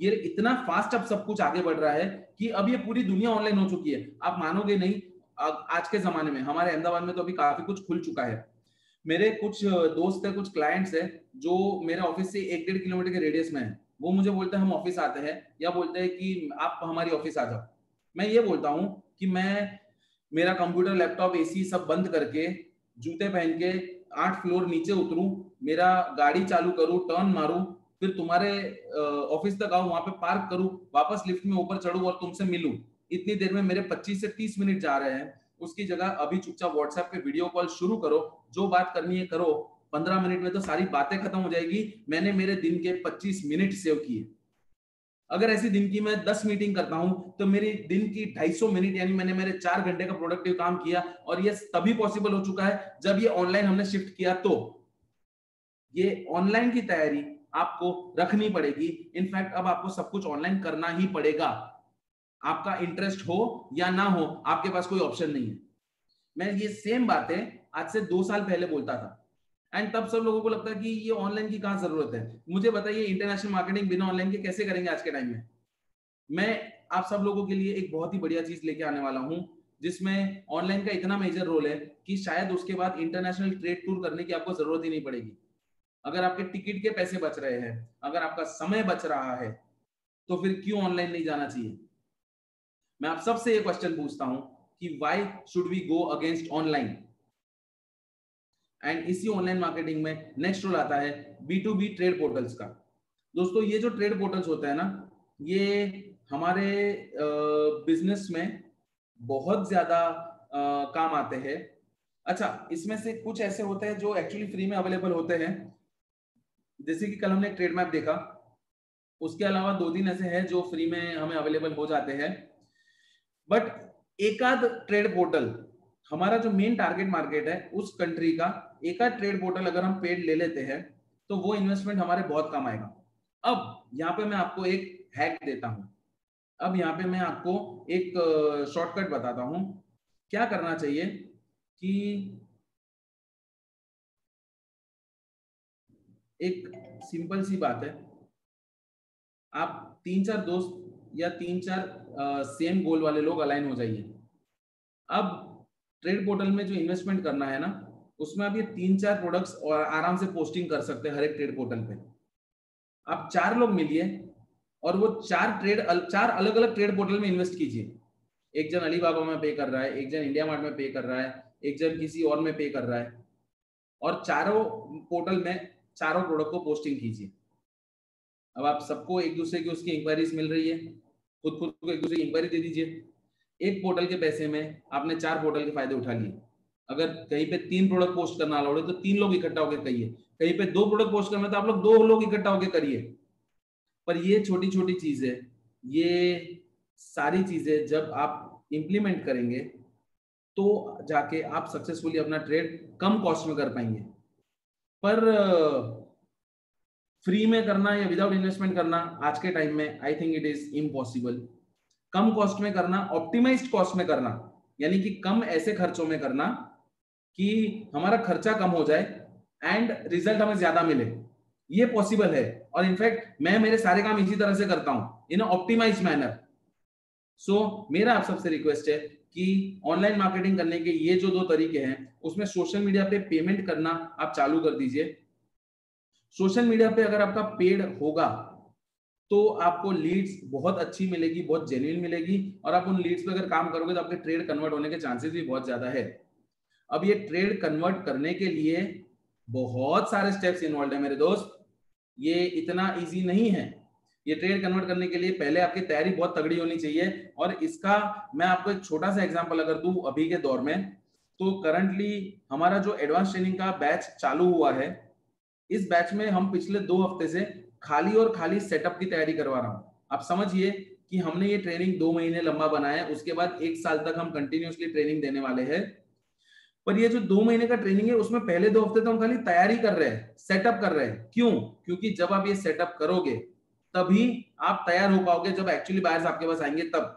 ये इतना फास्ट अब सब कुछ आगे बढ़ रहा है कि अब ये पूरी दुनिया ऑनलाइन हो चुकी है। आप मानोगे नहीं, आज के जमाने में हमारे अहमदाबाद में तो अभी काफी कुछ खुल चुका है। मेरे कुछ दोस्त है, कुछ क्लाइंट्स है जो मेरे ऑफिस से एक डेढ़ किलोमीटर के रेडियस में है, वो मुझे बोलते हैं हम ऑफिस आते हैं या बोलते हैं कि आप हमारी ऑफिस आ जाओ। मैं ये बोलता हूँ कि मैं मेरा कंप्यूटर, लैपटॉप, एसी सब बंद करके जूते पहन के आठ फ्लोर नीचे उतरूं, मेरा गाड़ी चालू करूं, टर्न मारूं, फिर तुम्हारे ऑफिस तक आऊं, वहां पे पार्क करूं, वापस लिफ्ट में ऊपर चढ़ूं और तुमसे मिलूं। इतनी देर में मेरे पच्चीस से तीस मिनट जा रहे हैं, उसकी जगह अभी चुपचाप व्हाट्सएप पे वीडियो कॉल शुरू करो, जो बात करनी है करो, पंद्रह मिनट में तो सारी बातें खत्म हो जाएगी। मैंने मेरे दिन के पच्चीस मिनट सेव किए। अगर ऐसी दिन की मैं दस मीटिंग करता हूं तो मेरी दिन की दो सौ पचास मिनट यानी मैंने मेरे चार घंटे का प्रोडक्टिव काम किया, और ये तभी पॉसिबल हो चुका है जब ये ऑनलाइन हमने शिफ्ट किया। तो ये ऑनलाइन की तैयारी आपको रखनी पड़ेगी। इनफैक्ट अब आपको सब कुछ ऑनलाइन करना ही पड़ेगा, आपका इंटरेस्ट हो या ना हो, आपके पास कोई ऑप्शन नहीं है। मैं ये सेम बातें आज से दो साल पहले बोलता था एंड तब सब लोगों को लगता है कि ये ऑनलाइन की कहाँ जरूरत है। मुझे बताइए इंटरनेशनल मार्केटिंग बिना ऑनलाइन के कैसे करेंगे आज के टाइम में। मैं आप सब लोगों के लिए एक बहुत ही बढ़िया चीज लेके आने वाला हूँ जिसमें ऑनलाइन का इतना मेजर रोल है कि शायद उसके बाद इंटरनेशनल ट्रेड टूर करने की आपको जरूरत ही नहीं पड़ेगी। अगर आपके टिकट के पैसे बच रहे हैं, अगर आपका समय बच रहा है, तो फिर क्यों ऑनलाइन नहीं जाना चाहिए। मैं आप सबसे ये क्वेश्चन पूछता हूँ कि why should we go against online. And इसी ऑनलाइन मार्केटिंग में नेक्स्ट रोल आता है B to B trade portals का। दोस्तों ये जो ट्रेड पोर्टल्स होता है ना, ये हमारे बिजनेस में बहुत ज्यादा काम आते हैं। अच्छा, इसमें से कुछ ऐसे होते हैं जो एक्चुअली फ्री में अवेलेबल होते हैं, जैसे कि कल हमने ट्रेड मैप देखा। उसके अलावा दो तीन ऐसे हैं जो फ्री में हमें अवेलेबल हो जाते हैं, बट एकाध ट्रेड पोर्टल, हमारा जो मेन टारगेट मार्केट है उस कंट्री का एकाध ट्रेड पोर्टल अगर हम पेड ले लेते हैं तो वो इन्वेस्टमेंट हमारे बहुत काम आएगा। अब यहाँ पे मैं आपको एक हैक देता हूँ, अब यहाँ पे मैं आपको एक शॉर्टकट बताता हूँ क्या करना चाहिए। कि एक सिंपल सी बात है, आप तीन चार दोस्त या तीन चार सेम गोल वाले लोग अलाइन हो जाइए। अब ट्रेड पोर्टल में जो इन्वेस्टमेंट करना है ना, उसमें आप ये तीन चार प्रोडक्ट्स और आराम से पोस्टिंग कर सकते हैं हर एक ट्रेड पोर्टल पे। आप चार लोग मिलिए और वो चार ट्रेड चार अलग अलग ट्रेड पोर्टल में इन्वेस्ट कीजिए। एक जन अलीबाबा में पे कर रहा है, एक जन इंडियामार्ट में पे कर रहा है, एक जन किसी और में पे कर रहा है, और चारों पोर्टल में चारों प्रोडक्ट को पोस्टिंग कीजिए। अब आप सबको एक दूसरे की उसकी इंक्वायरीज मिल रही है, खुद खुद को एक दूसरे की इंक्वायरी दे दीजिए। एक पोर्टल के पैसे में आपने चार पोर्टल के फायदे उठा लिए। अगर कहीं पे तीन प्रोडक्ट पोस्ट करना अलाउड है तो तीन लोग इकट्ठा होकर करिए, कहीं पे दो प्रोडक्ट पोस्ट करना है तो आप लोग दो लोग इकट्ठा होकर करिए। पर ये छोटी छोटी चीजें, ये सारी चीजें जब आप इम्प्लीमेंट करेंगे तो जाके आप सक्सेसफुली अपना ट्रेड कम कॉस्ट में कर पाएंगे। पर फ्री में करना या विदाउट इन्वेस्टमेंट करना आज के टाइम में I think it is impossible. कम कॉस्ट में करना, ऑप्टिमाइज्ड कॉस्ट में करना, यानी कि कम ऐसे खर्चों में करना कि हमारा खर्चा कम हो जाए एंड रिजल्ट हमें ज्यादा मिले, ये पॉसिबल है। और इनफैक्ट मैं मेरे सारे काम इसी तरह से करता हूँ, इन ऑप्टिमाइज्ड मैनर। सो मेरा आप सबसे रिक्वेस्ट है कि ऑनलाइन मार्केटिंग करने के ये जो दो तरीके हैं, उसमें सोशल मीडिया पे पेमेंट करना आप चालू कर दीजिए। सोशल मीडिया पे अगर आपका पेड होगा तो आपको लीड्स बहुत अच्छी मिलेगी, बहुत जेन्युइन मिलेगी, और आप उन लीड्स पर अगर काम करोगे तो आपके ट्रेड कन्वर्ट होने के चांसेस भी बहुत ज्यादा है। अब ये ट्रेड कन्वर्ट करने के लिए बहुत सारे स्टेप्स इन्वॉल्व है मेरे दोस्त, ये इतना इजी नहीं है। ये ट्रेड कन्वर्ट करने के लिए पहले आपकी तैयारी बहुत तगड़ी होनी चाहिए। और इसका मैं आपको एक छोटा सा एग्जांपल अगर दूं अभी के दौर में, तो करंटली हमारा जो एडवांस ट्रेनिंग का बैच चालू हुआ है, इस बैच में हम पिछले दो हफ्ते से खाली और खाली सेटअप की तैयारी करवा रहा हूँ। आप समझिए कि हमने ये ट्रेनिंग दो महीने लंबा बनाया है, उसके बाद एक साल तक हम कंटिन्यूसली ट्रेनिंग देने वाले हैं। पर ये जो दो महीने का ट्रेनिंग है उसमें पहले दो हफ्ते तो हम खाली तैयारी कर रहे हैं, सेटअप कर रहे हैं। क्यों? क्योंकि जब आप ये सेटअप करोगे तभी आप तैयार हो पाओगे, जब एक्चुअली बायर्स आपके पास आएंगे तब।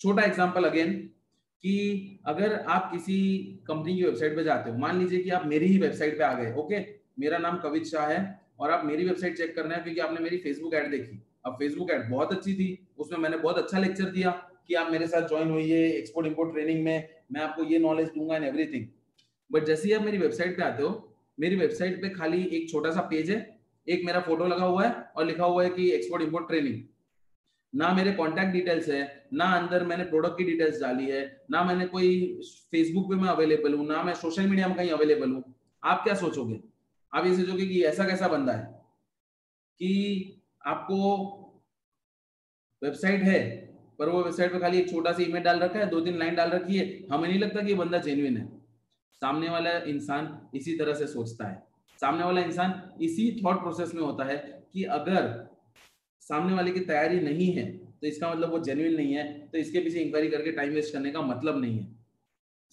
छोटा एग्जांपल अगेन कि अगर आप किसी कंपनी की वेबसाइट पे जाते हो, मान लीजिए कि आप मेरी ही वेबसाइट पे आ गए, ओके मेरा नाम कविश शाह है और आप मेरी वेबसाइट चेक करना है क्योंकि आपने मेरी फेसबुक ऐड देखी। अब फेसबुक ऐड बहुत अच्छी थी, उसमें मैंने बहुत अच्छा लेक्चर दिया कि आप मेरे साथ ज्वाइन होइए एक्सपोर्ट इंपोर्ट ट्रेनिंग में, मैं आपको ये नॉलेज दूंगा एंड एवरीथिंग। बट जैसे ही आप मेरी वेबसाइट पे आते हो, मेरी वेबसाइट पे खाली एक छोटा सा पेज है, एक मेरा फोटो लगा हुआ है और लिखा हुआ है कि एक्सपोर्ट इंपोर्ट ट्रेनिंग। ना मेरे कॉन्टैक्ट डिटेल्स है, ना अंदर मैंने प्रोडक्ट की डिटेल्स डाली है, ना मैंने कोई फेसबुक पे मैं अवेलेबल हूँ, ना मैं सोशल मीडिया में कहीं अवेलेबल हूँ। आप क्या सोचोगे? आप ये सोचोगे कि ऐसा कैसा बंदा है कि आपको वेबसाइट है पर वो वेबसाइट पे खाली एक छोटा सा इमेज डाल रखा है, दो तीन लाइन डाल रखी है, हमें नहीं लगता कि ये बंदा जेन्युइन है। सामने वाला इंसान इसी तरह से सोचता है, सामने वाला इंसान इसी थॉट प्रोसेस में होता है कि अगर सामने वाले की तैयारी नहीं है तो इसका मतलब वो जेन्युइन नहीं है, तो इसके पीछे इंक्वायरी करके टाइम वेस्ट करने का मतलब नहीं है।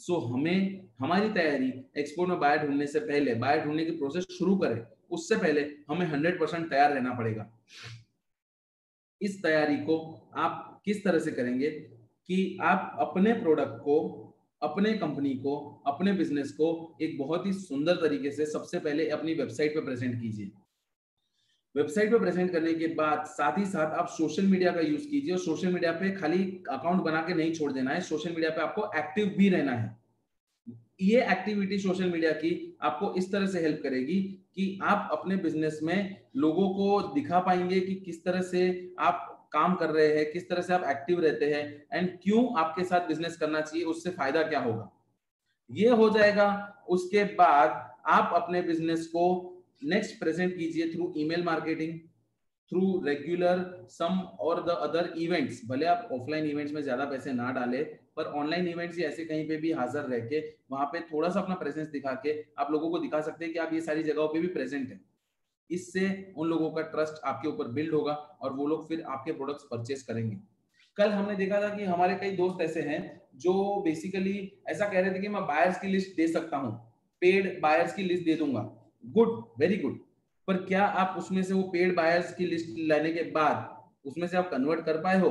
सो so, हमें हमारी तैयारी एक्सपोर्ट में बायर ढूंढने से पहले, बायर ढूंढने की प्रोसेस शुरू करें उससे पहले हमें हंड्रेड परसेंट तैयार रहना पड़ेगा। इस तैयारी को आप किस तरह से करेंगे कि आप अपने प्रोडक्ट को, अपने कंपनी को, अपने बिजनेस को एक बहुत ही सुंदर तरीके से सबसे पहले अपनी वेबसाइट पर प्रेजेंट कीजिए। वेबसाइट पर प्रेजेंट करने के बाद साथ ही साथ आप सोशल मीडिया का यूज कीजिए और सोशल मीडिया पे खाली अकाउंट बना के नहीं छोड़ देना है, सोशल मीडिया पे आपको एक्टिव भी रहना है। ये एक्टिविटी सोशल मीडिया की आपको इस तरह से हेल्प करेगी कि आप अपने बिजनेस में लोगों को दिखा पाएंगे कि किस तरह से आप काम कर रहे हैं, किस तरह से आप एक्टिव रहते हैं एंड क्यों आपके साथ बिजनेस करना चाहिए, उससे फायदा क्या होगा, ये हो जाएगा। उसके बाद आप अपने बिजनेस को नेक्स्ट प्रेजेंट कीजिए through email marketing, through regular some और द अदर इवेंट्स। भले आप ऑफलाइन इवेंट्स में ज्यादा पैसे ना डालें पर ऑनलाइन इवेंट्स या ऐसे कहीं पे भी हाजिर रह के वहां पे थोड़ा सा अपना प्रेजेंस दिखा के आप लोगों को दिखा सकते हैं कि आप ये सारी जगहों पे भी प्रेजेंट हैं। इससे उन लोगों का ट्रस्ट आपके ऊपर बिल्ड होगा और वो लोग फिर आपके प्रोडक्ट्स परचेस करेंगे। कल हमने देखा था कि हमारे कई दोस्त ऐसे हैं जो बेसिकली ऐसा कह रहे थे कि मैं बायर्स की लिस्ट दे सकता हूँ, पेड बायर्स की लिस्ट दे दूंगा। Good, very good. पर क्या आप उसमें से वो पेड बायर्स की लिस्ट लाने के बाद उसमें से आप कन्वर्ट कर पाए हो?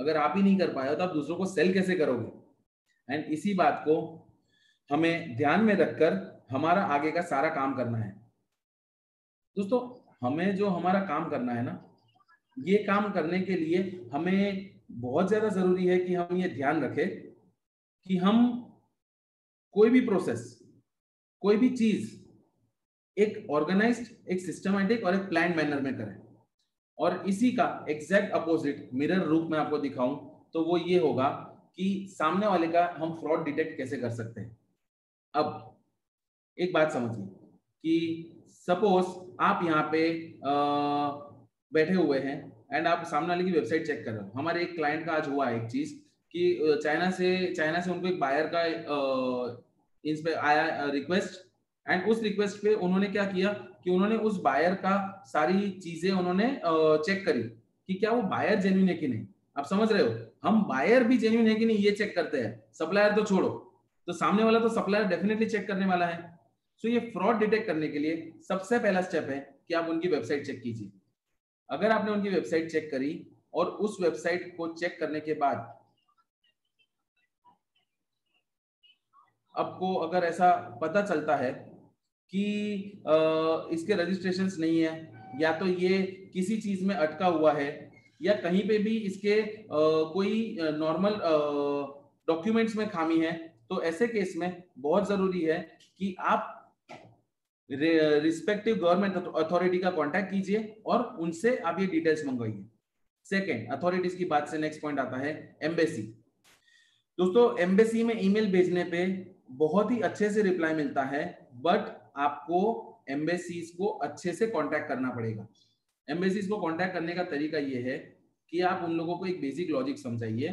अगर आप ही नहीं कर पाए हो तो आप दूसरों को सेल कैसे करोगे? एंड इसी बात को हमें ध्यान में रखकर हमारा आगे का सारा काम करना है। दोस्तों, हमें जो हमारा काम करना है ना, ये काम करने के लिए हमें बहुत ज्यादा जरूरी है कि हम ये ध्यान रखें कि हम कोई भी प्रोसेस, कोई भी चीज एक ऑर्गेनाइज्ड, एक सिस्टमेटिक और एक प्लान मैनर में करें। और इसी का एग्जैक्ट अपोजिट मिरर रूप में आपको दिखाऊं तो वो ये होगा कि सामने वाले का हम फ्रॉड डिटेक्ट कैसे कर सकते हैं। अब एक बात समझिए कि सपोज आप यहाँ पे आ, बैठे हुए हैं एंड आप सामने वाले की वेबसाइट चेक कर रहे हो। हमारे एक क्लाइंट का आज हुआ एक चीज कि चाइना से चाइना से उनको एक बायर का इन पे आया रिक्वेस्ट एंड उस रिक्वेस्ट पे उन्होंने क्या किया कि उन्होंने उस बायर का सारी चीजें उन्होंने आ, चेक करी कि क्या वो बायर जेन्युइन है कि नहीं। आप समझ रहे हो, हम बायर भी जेन्युइन है कि नहीं ये चेक करते हैं, सप्लायर तो छोड़ो। तो सामने वाला तो सप्लायर डेफिनेटली चेक करने वाला है। तो ये फ्रॉड डिटेक्ट करने के लिए सबसे पहला स्टेप है कि आप उनकी वेबसाइट चेक कीजिए। अगर आपने उनकी वेबसाइट चेक करी और उस वेबसाइट को चेक करने के बाद आपको अगर ऐसा पता चलता है कि आ, इसके रजिस्ट्रेशंस नहीं है, या तो ये किसी चीज में अटका हुआ है, या कहीं पे भी इसके आ, कोई नॉर्मल डॉक्यूमेंट्स में खामी है, तो ऐसे केस में बहुत जरूरी है कि आप रिस्पेक्टिव गवर्नमेंट अथॉरिटी का कांटेक्ट कीजिए और उनसे आप ये डिटेल्स मंगवाइए। सेकंड, अथॉरिटीज की बात से नेक्स्ट पॉइंट आता है एम्बेसी। दोस्तों, एम्बेसी में ईमेल भेजने पे बहुत ही अच्छे से रिप्लाई मिलता है, बट आपको एम्बेसीज को अच्छे से कांटेक्ट करना पड़ेगा। एम्बेसीज को कांटेक्ट करने का तरीका ये है कि आप उन लोगों को एक बेसिक लॉजिक समझाइए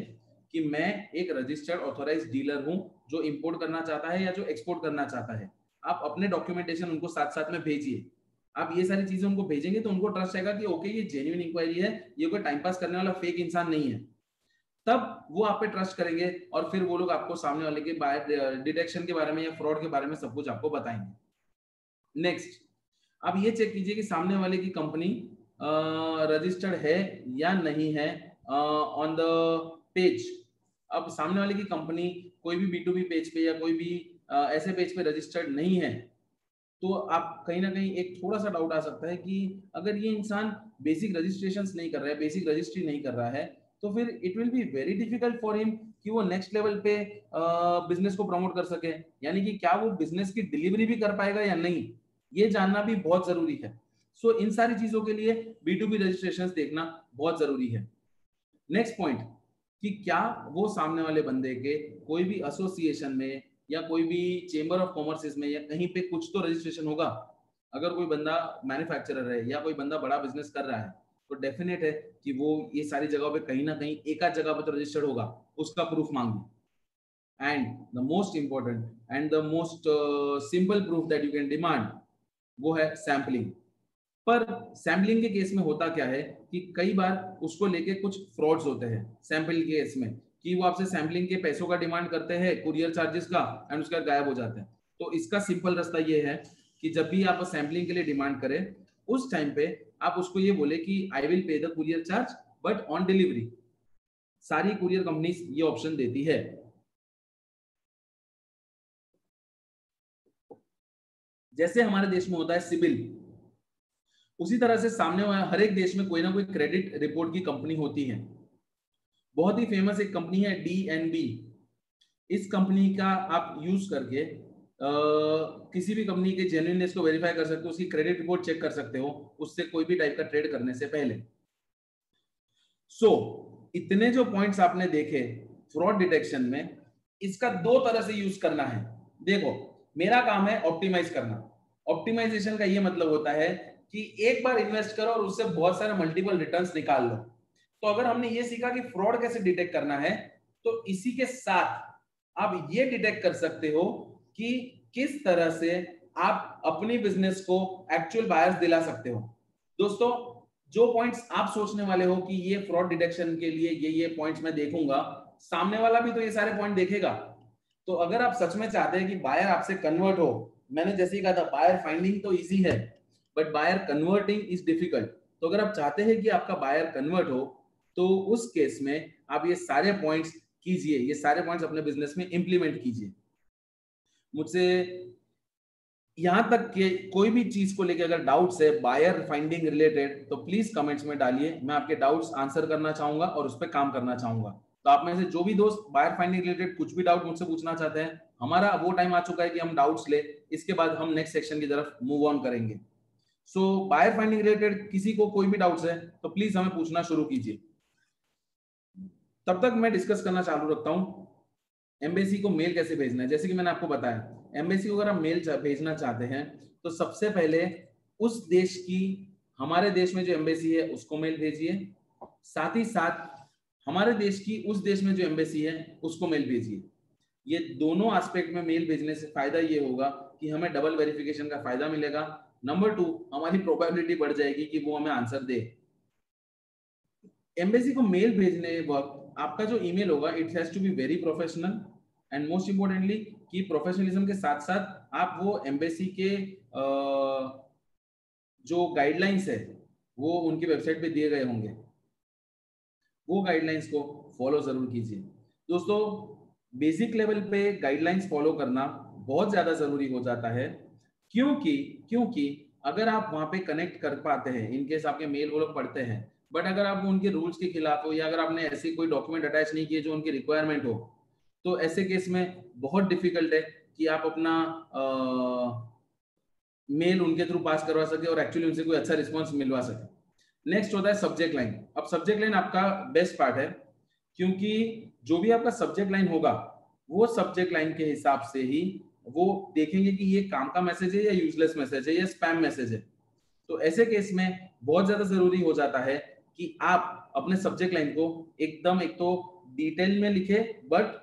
कि मैं एक रजिस्टर्ड ऑथोराइज डीलर हूं जो इंपोर्ट करना चाहता है या जो एक्सपोर्ट करना चाहता है। आप अपने डॉक्यूमेंटेशन उनको साथ साथ में भेजिए। आप ये सारी चीजें उनको भेजेंगे तो उनको ट्रस्ट रहेगा कि ओके ये जेन्युइन इंक्वायरी है, ये कोई टाइम पास करने वाला फेक इंसान नहीं है। तब वो आप पे ट्रस्ट करेंगे और फिर वो लोग आपको सामने वाले के डिटेक्शन के बारे में या फ्रॉड के बारे में सब कुछ आपको बताएंगे। नेक्स्ट, आप ये चेक कीजिए कि सामने वाले की कंपनी रजिस्टर्ड है या नहीं है ऑन द पेज। अब सामने वाले की कंपनी कोई भी बी टू बी पेज पे या कोई भी uh, ऐसे पेज पे रजिस्टर्ड नहीं है तो आप कहीं ना कहीं एक थोड़ा सा डाउट आ सकता है कि अगर ये इंसान बेसिक रजिस्ट्रेशंस नहीं कर रहा है, बेसिक रजिस्ट्री नहीं कर रहा है, तो फिर it will be very difficult for him कि वो नेक्स्ट लेवल पे बिजनेस uh, को प्रमोट कर सके। यानी कि क्या वो बिजनेस की डिलीवरी भी कर पाएगा या नहीं, ये जानना भी बहुत जरूरी है। सो so, इन सारी चीजों के लिए बी टू बी रजिस्ट्रेशन देखना बहुत जरूरी है। नेक्स्ट पॉइंट कि क्या वो सामने वाले बंदे के कोई भी एसोसिएशन में या कोई भी चेंबर ऑफ कॉमर्स में या कहीं पे कुछ तो रजिस्ट्रेशन होगा। अगर कोई बंदा मैन्युफैक्चरर है या कोई बंदा बड़ा बिजनेस कर रहा है तो डेफिनेट है कि वो ये सारी जगह पे कहीं ना कहीं एक आध जगह पे तो रजिस्टर्ड होगा, उसका प्रूफ मांगे। And the most important and the most simple proof that you can demand वो है सैम्पलिंग। पर सैम्पलिंग के केस में होता क्या है कि कई बार उसको लेके कुछ फ्रॉड्स होते हैं सैम्पलिंग के केस में, कि वो आपसे सैम्पलिंग के पैसों का डिमांड करते हैं, कुरियर चार्जेस का, एंड उसके बाद गायब हो जाते हैं। तो इसका सिंपल रास्ता ये है कि जब भी आप सैम्पलिंग के लिए डिमांड करें उस टाइम पे आप उसको ये बोले कि I will pay the courier charge but on delivery. सारी कुरियर कंपनीज ये ऑप्शन देती है। जैसे हमारे देश में होता है सिबिल, उसी तरह से सामने हर एक देश में कोई ना कोई क्रेडिट रिपोर्ट की कंपनी होती है। बहुत ही फेमस एक कंपनी है डी एन बी। इस कंपनी का आप यूज करके आ, किसी भी कंपनी के जेन्युइननेस को वेरीफाई कर सकते हो, उसकी क्रेडिट रिपोर्ट चेक कर सकते हो उससे कोई भी टाइप का ट्रेड करने से पहले। सो so, इतने जो पॉइंट्स आपने देखे फ्रॉड डिटेक्शन में, इसका दो तरह से यूज करना है। देखो, मेरा काम है ऑप्टिमाइज करना। ऑप्टिमाइजेशन का ये मतलब होता है कि एक बार इन्वेस्ट करो और उससे बहुत सारे मल्टीपल रिटर्न्स निकाल लो। तो अगर हमने ये सीखा कि फ्रॉड कैसे डिटेक्ट करना है, तो इसी के साथ आप ये डिटेक्ट कर सकते हो कि किस तरह से आप अपनी बिजनेस को एक्चुअल बायर्स दिला सकते हो। दोस्तों, जो पॉइंट्स आप सोचने वाले हो कि ये फ्रॉड डिटेक्शन के लिए ये ये पॉइंट्स मैं देखूंगा, सामने वाला भी तो ये सारे पॉइंट देखेगा। तो अगर आप सच में चाहते हैं कि बायर आपसे कन्वर्ट हो, मैंने जैसे ही कहा था बायर फाइंडिंग तो ईजी है but buyer converting is difficult. तो अगर आप चाहते हैं कि आपका बायर कन्वर्ट हो तो उस केस में आप ये सारे पॉइंट्स कीजिए, ये सारे पॉइंट्स अपने बिजनेस में इंप्लीमेंट कीजिए। मुझसे यहाँ तक के कोई भी चीज को लेकर अगर डाउट्स है बायर फाइंडिंग रिलेटेड तो प्लीज कमेंट्स में डालिए। मैं आपके डाउट्स आंसर करना चाहूंगा और उस पर काम करना चाहूंगा। तो आप में से जो भी दोस्त बायर फाइंडिंग रिलेटेड कुछ भी डाउट मुझसे पूछना चाहते हैं, हमारा वो टाइम आ चुका है कि हम डाउट्स ले। इसके बाद हम नेक्स्ट सेक्शन की तरफ मूव ऑन करेंगे। सो बायर फाइंडिंग रिलेटेड किसी को कोई भी डाउट्स है तो प्लीज हमें पूछना शुरू कीजिए। तब तक मैं डिस्कस करना चालू रखता हूँ एम्बेसी को मेल कैसे भेजना है। जैसे कि मैंने आपको बताया, एम्बेसी को अगर आप मेल भेजना चाहते हैं तो सबसे पहले उस देश की, हमारे देश में जो एम्बेसी है उसको मेल भेजिए, साथ ही साथ हमारे देश की उस देश में जो एम्बेसी है उसको मेल भेजिए। ये दोनों एस्पेक्ट में मेल भेजने से फायदा ये होगा कि हमें डबल वेरिफिकेशन का फायदा मिलेगा। नंबर टू, हमारी प्रोबेबिलिटी बढ़ जाएगी कि वो हमें आंसर दे। एम्बेसी को मेल भेजने वक्त आपका जो ईमेल होगा it has to be very professional and most importantly कि प्रोफेशनलिज्म के साथ साथ आप वो एम्बेसी के जो गाइडलाइंस है वो उनकी वेबसाइट पे दिए गए होंगे, वो गाइडलाइंस को फॉलो जरूर कीजिए। दोस्तों, बेसिक लेवल पे गाइडलाइंस फॉलो करना बहुत ज्यादा जरूरी हो जाता है क्योंकि क्योंकि अगर आप वहाँ पे कनेक्ट कर पाते हैं, इनकेस आपके मेल वो लोग पढ़ते हैं, बट अगर आप उनके रूल्स के खिलाफ हो या अगर आपने ऐसे कोई डॉक्यूमेंट अटैच नहीं किए जो उनके रिक्वायरमेंट हो, तो ऐसे केस में बहुत डिफिकल्ट है कि आप अपना आ, मेल उनके थ्रू पास करवा सके और एक्चुअली उनसे कोई अच्छा रिस्पांस मिलवा सके। नेक्स्ट होता है सब्जेक्ट लाइन। अब सब्जेक्ट लाइन आपका बेस्ट पार्ट है क्योंकि जो भी आपका सब्जेक्ट लाइन होगा वो सब्जेक्ट लाइन के हिसाब से ही वो देखेंगे कि ये काम का मैसेज है या यूजलेस मैसेज है या स्पैम मैसेज है। तो ऐसे केस में बहुत ज्यादा जरूरी हो जाता है कि आप अपने सब्जेक्ट लाइन को एकदम एक तो डिटेल में लिखे, बट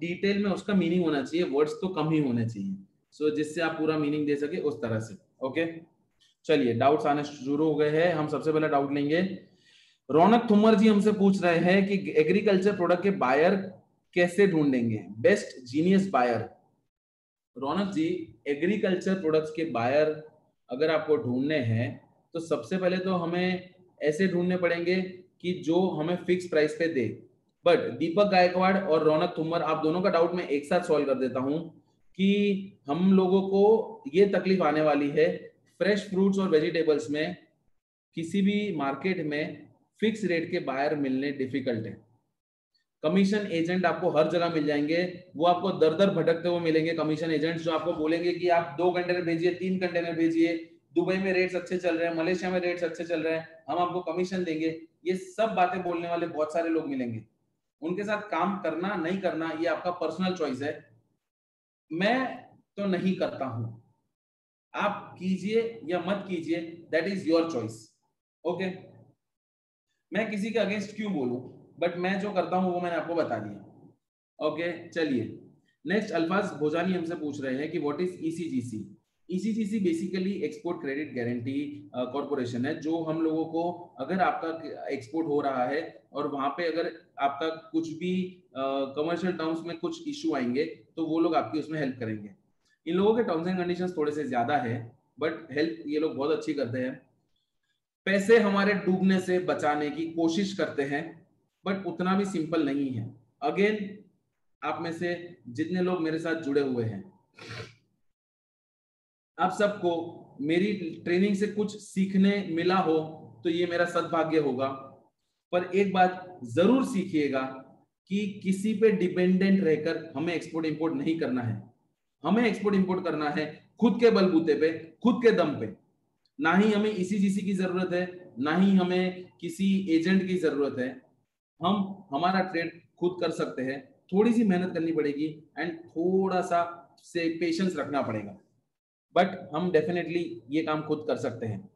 डिटेल में उसका मीनिंग होना चाहिए, वर्ड्स तो कम ही होने चाहिए, सो so, जिससे आप पूरा मीनिंग दे सके उस तरह से। ओके चलिए, डाउट्स आने शुरू हो गए हैं। हम सबसे पहले डाउट लेंगे, रौनक थुमर जी हमसे पूछ रहे हैं कि एग्रीकल्चर प्रोडक्ट के बायर कैसे ढूंढेंगे, best genius buyer. Raunak ji, agriculture products के बायर अगर आपको ढूंढने हैं तो सबसे पहले तो हमें ऐसे ढूंढने पड़ेंगे कि जो हमें फिक्स प्राइस पे दे। बट दीपक गायकवाड़ और रौनक थुमर, आप दोनों का डाउट मैं एक साथ सॉल्व कर देता हूँ कि हम लोगों को ये तकलीफ आने वाली है फ्रेश फ्रूट्स और वेजिटेबल्स में किसी भी मार्केट में फिक्स रेट के बायर मिलने डिफिकल्ट है। कमीशन एजेंट आपको हर जगह मिल जाएंगे, वो आपको दर दर भटकते हुए मिलेंगे कमीशन एजेंट्स, जो आपको बोलेंगे कि आप दो कंटेनर भेजिए, तीन कंटेनर भेजिए, दुबई में रेट्स अच्छे चल रहे हैं, मलेशिया में रेट्स अच्छे चल रहे हैं, हम आपको कमीशन देंगे। ये सब बातें बोलने वाले बहुत सारे लोग मिलेंगे, उनके साथ काम करना नहीं करना ये आपका पर्सनल चॉइस है। मैं तो नहीं करता हूं, आप कीजिए या मत कीजिए, that is your choice. Okay, मैं किसी के अगेंस्ट क्यों बोलूं, बट मैं जो करता हूँ वो मैंने आपको बता दिया। ओके चलिए, नेक्स्ट अल्फाज भोजानी हमसे पूछ रहे हैं कि what is ECGC. ECGC basically export credit guarantee corporation है, जो हम लोगों को अगर आपका एक्सपोर्ट हो रहा है और वहाँ पे अगर आपका कुछ भी कमर्शियल uh, टर्म्स में कुछ इशू आएंगे तो वो लोग आपकी उसमें हेल्प करेंगे। इन लोगों के टर्म्स एंड कंडीशन थोड़े से ज्यादा है, बट हेल्प ये लोग बहुत अच्छी करते हैं, पैसे हमारे डूबने से बचाने की कोशिश करते हैं, बट उतना भी सिंपल नहीं है। अगेन, आप में से जितने लोग मेरे साथ जुड़े हुए हैं, आप सबको मेरी ट्रेनिंग से कुछ सीखने मिला हो तो ये मेरा सद्भाग्य होगा। पर एक बात जरूर सीखिएगा कि किसी पे डिपेंडेंट रहकर हमें एक्सपोर्ट इंपोर्ट नहीं करना है। हमें एक्सपोर्ट इंपोर्ट करना है खुद के बलबूते पे, खुद के दम पे। ना ही हमें ईसीजीसी की जरूरत है, ना ही हमें किसी एजेंट की जरूरत है, हम हमारा ट्रेड खुद कर सकते हैं। थोड़ी सी मेहनत करनी पड़ेगी एंड थोड़ा सा से पेशेंस रखना पड़ेगा, बट हम डेफिनेटली ये काम खुद कर सकते हैं।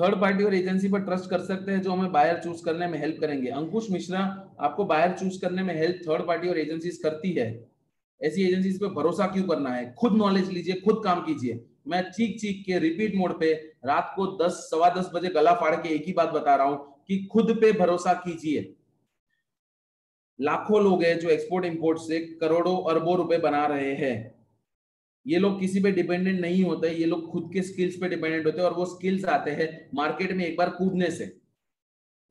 थर्ड पार्टी और एजेंसी पर ट्रस्ट कर सकते हैं जो हमें बायर चूज करने में हेल्प करेंगे। अंकुश मिश्रा, आपको बायर चूज करने में हेल्प थर्ड पार्टी और एजेंसीज करती है, ऐसी एजेंसीज पर भरोसा क्यों करना है? खुद नॉलेज लीजिए, खुद काम कीजिए। मैं चीख चीख के रिपीट मोड पे रात को दस सवा दस बजे गला फाड़ के एक ही बात बता रहा हूँ कि खुद पे भरोसा कीजिए। लाखों लोग हैं जो एक्सपोर्ट इंपोर्ट से करोड़ों अरबों रुपए बना रहे हैं, ये लोग किसी पे डिपेंडेंट नहीं होते, ये लोग खुद के स्किल्स पे डिपेंडेंट होते हैं। और वो स्किल्स आते हैं मार्केट में एक बार कूदने से।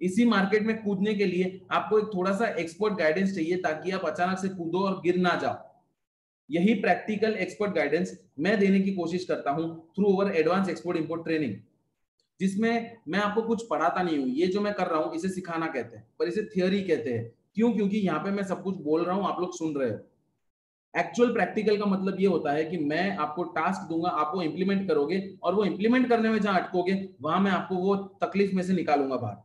इसी मार्केट में कूदने के लिए आपको एक थोड़ा सा एक्सपर्ट गाइडेंस चाहिए ताकि आप अचानक से कूदो और गिर ना जाओ। यही प्रैक्टिकल एक्सपर्ट गाइडेंस मैं देने की कोशिश करता हूँ through our advance export import training, जिसमें मैं आपको कुछ पढ़ाता नहीं हूँ। ये जो मैं कर रहा हूँ इसे सिखाना कहते हैं, पर इसे थियोरी कहते हैं। क्यों? क्योंकि यहाँ पे मैं सब कुछ बोल रहा हूँ, आप लोग सुन रहे हो। एक्चुअल प्रैक्टिकल का मतलब ये होता है कि मैं आपको टास्क दूंगा, आपको इम्प्लीमेंट करोगे, और वो इम्प्लीमेंट करने में जहाँ अटकोगे वहां मैं आपको वो तकलीफ में से निकालूंगा बाहर।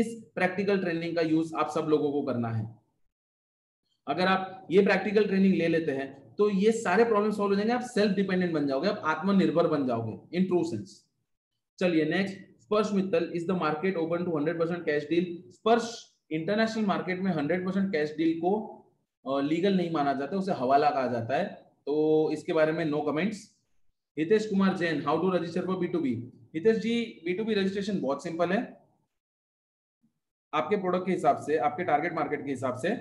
इस प्रैक्टिकल ट्रेनिंग का यूज आप सब लोगों को करना है। अगर आप ये प्रैक्टिकल ट्रेनिंग ले लेते हैं तो ये सारे प्रॉब्लम सॉल्व हो जाएंगे, आप सेल्फ डिपेंडेंट बन जाओगे, आप आत्मनिर्भर बन जाओगे इन ट्रू सेंस। चलिए next, Sparsh Mittal, is the market open to hundred percent cash deal? Sparsh, international market में हंड्रेड परसेंट कैश डील को लीगल नहीं माना जाता, उसे हवाला कहा जाता है, तो इसके बारे में no comments. Hitesh Kumar Jain, how to register for B to B? Hitesh ji, B to B registration बहुत सिंपल है। आपके प्रोडक्ट के हिसाब से, आपके टारगेट मार्केट के हिसाब से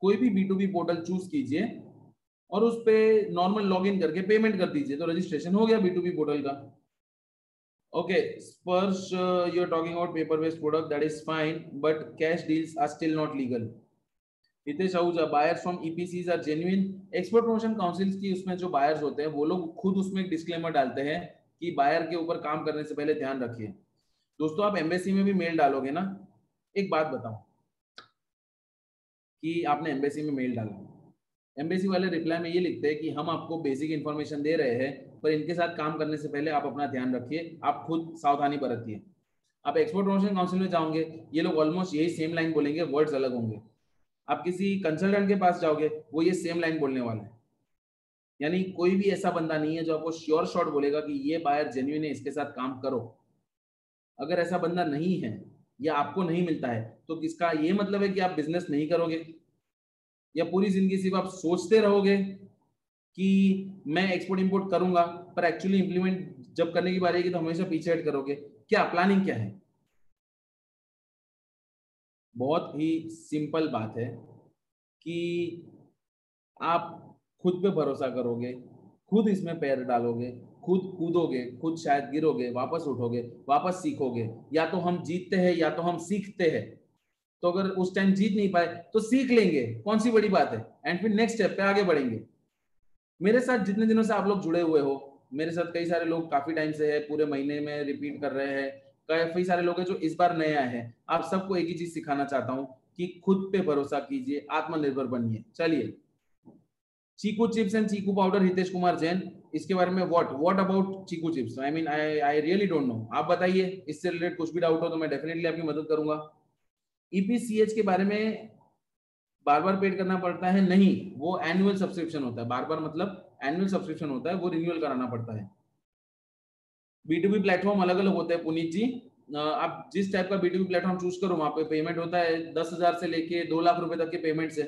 कोई भी B to B portal choose कीजिए और उस पर नॉर्मल लॉग इन करके पेमेंट कर दीजिए, तो रजिस्ट्रेशन हो गया बी टू बी पोर्टल का। Okay, Spurs, uh, you're talking about paper-based product, that is fine, but cash deals are still not legal. Hitesh Ahuja, buyers from E P Cs are genuine. Export Promotion Councils की उसमें जो buyers होते हैं वो लोग खुद उसमें एक disclaimer डालते हैं कि buyer के ऊपर काम करने से पहले ध्यान रखिए। दोस्तों, आप embassy में भी mail डालोगे ना, एक बात बताओ कि आपने embassy में mail डाला, embassy वाले reply में ये लिखते हैं कि हम आपको basic information दे रहे हैं, पर इनके साथ काम करने से पहले आप अपना ध्यान रखिए, आप खुद सावधानी बरतिए। आप एक्सपोर्ट प्रमोशन काउंसिल में जाओगे, ये लोग ऑलमोस्ट यही सेम लाइन बोलेंगे, वर्ड्स अलग होंगे। आप किसी कंसल्टेंट के पास जाओगे वो ये सेम लाइन बोलने वाला है, यानी कोई भी ऐसा बंदा नहीं है जो आपको श्योर शॉट बोलेगा कि ये बायर जेन्युइन है, इसके साथ काम करो। अगर ऐसा बंदा नहीं है या आपको नहीं मिलता है तो किसका ये मतलब है कि आप बिजनेस नहीं करोगे या पूरी जिंदगी सिर्फ आप सोचते रहोगे कि मैं एक्सपोर्ट इंपोर्ट करूंगा, पर एक्चुअली इंप्लीमेंट जब करने की बारी आएगी तो हमेशा पीछे हट करोगे। क्या प्लानिंग क्या है? बहुत ही सिंपल बात है कि आप खुद पे भरोसा करोगे, खुद इसमें पैर डालोगे, खुद कूदोगे, खुद शायद गिरोगे, वापस उठोगे, वापस सीखोगे। या तो हम जीतते हैं या तो हम सीखते हैं, तो अगर उस टाइम जीत नहीं पाए तो सीख लेंगे, कौन सी बड़ी बात है, एंड फिर नेक्स्ट स्टेप पे आगे बढ़ेंगे। मेरे साथ जितने दिनों से आप लोग जुड़े हुए हो, मेरे साथ कई सारे लोग काफी टाइम से है, पूरे महीने में रिपीट कर रहे हैं, काफी सारे लोग हैं जो इस बार नए आए हैं। आप सबको एक ही चीज सिखाना चाहता हूँ कि खुद पे भरोसा कीजिए, आत्मनिर्भर बनिए। चलिए, chikoo chips and chikoo powder, Hitesh Kumar Jain, इसके बारे में what what about chikoo chips? I mean I I really don't know, आप बताइए। इससे रिलेटेड कुछ भी डाउट हो तो मैं डेफिनेटली आपकी मदद करूंगा। ई पी सी एच के बारे में बार बार पेड करना पड़ता है? नहीं, वो एनुअल सब्सक्रिप्शन होता है। बार बार मतलब एनुअल सब्सक्रिप्शन होता है, वो रिन्यूअल कराना पड़ता है। बी टू बी प्लेटफॉर्म अलग अलग होते हैं पुनीत जी, आप जिस टाइप का B to B platform choose करो वहाँ पे पेमेंट होता है दस हजार से लेके दो लाख रुपए तक के पेमेंट्स है।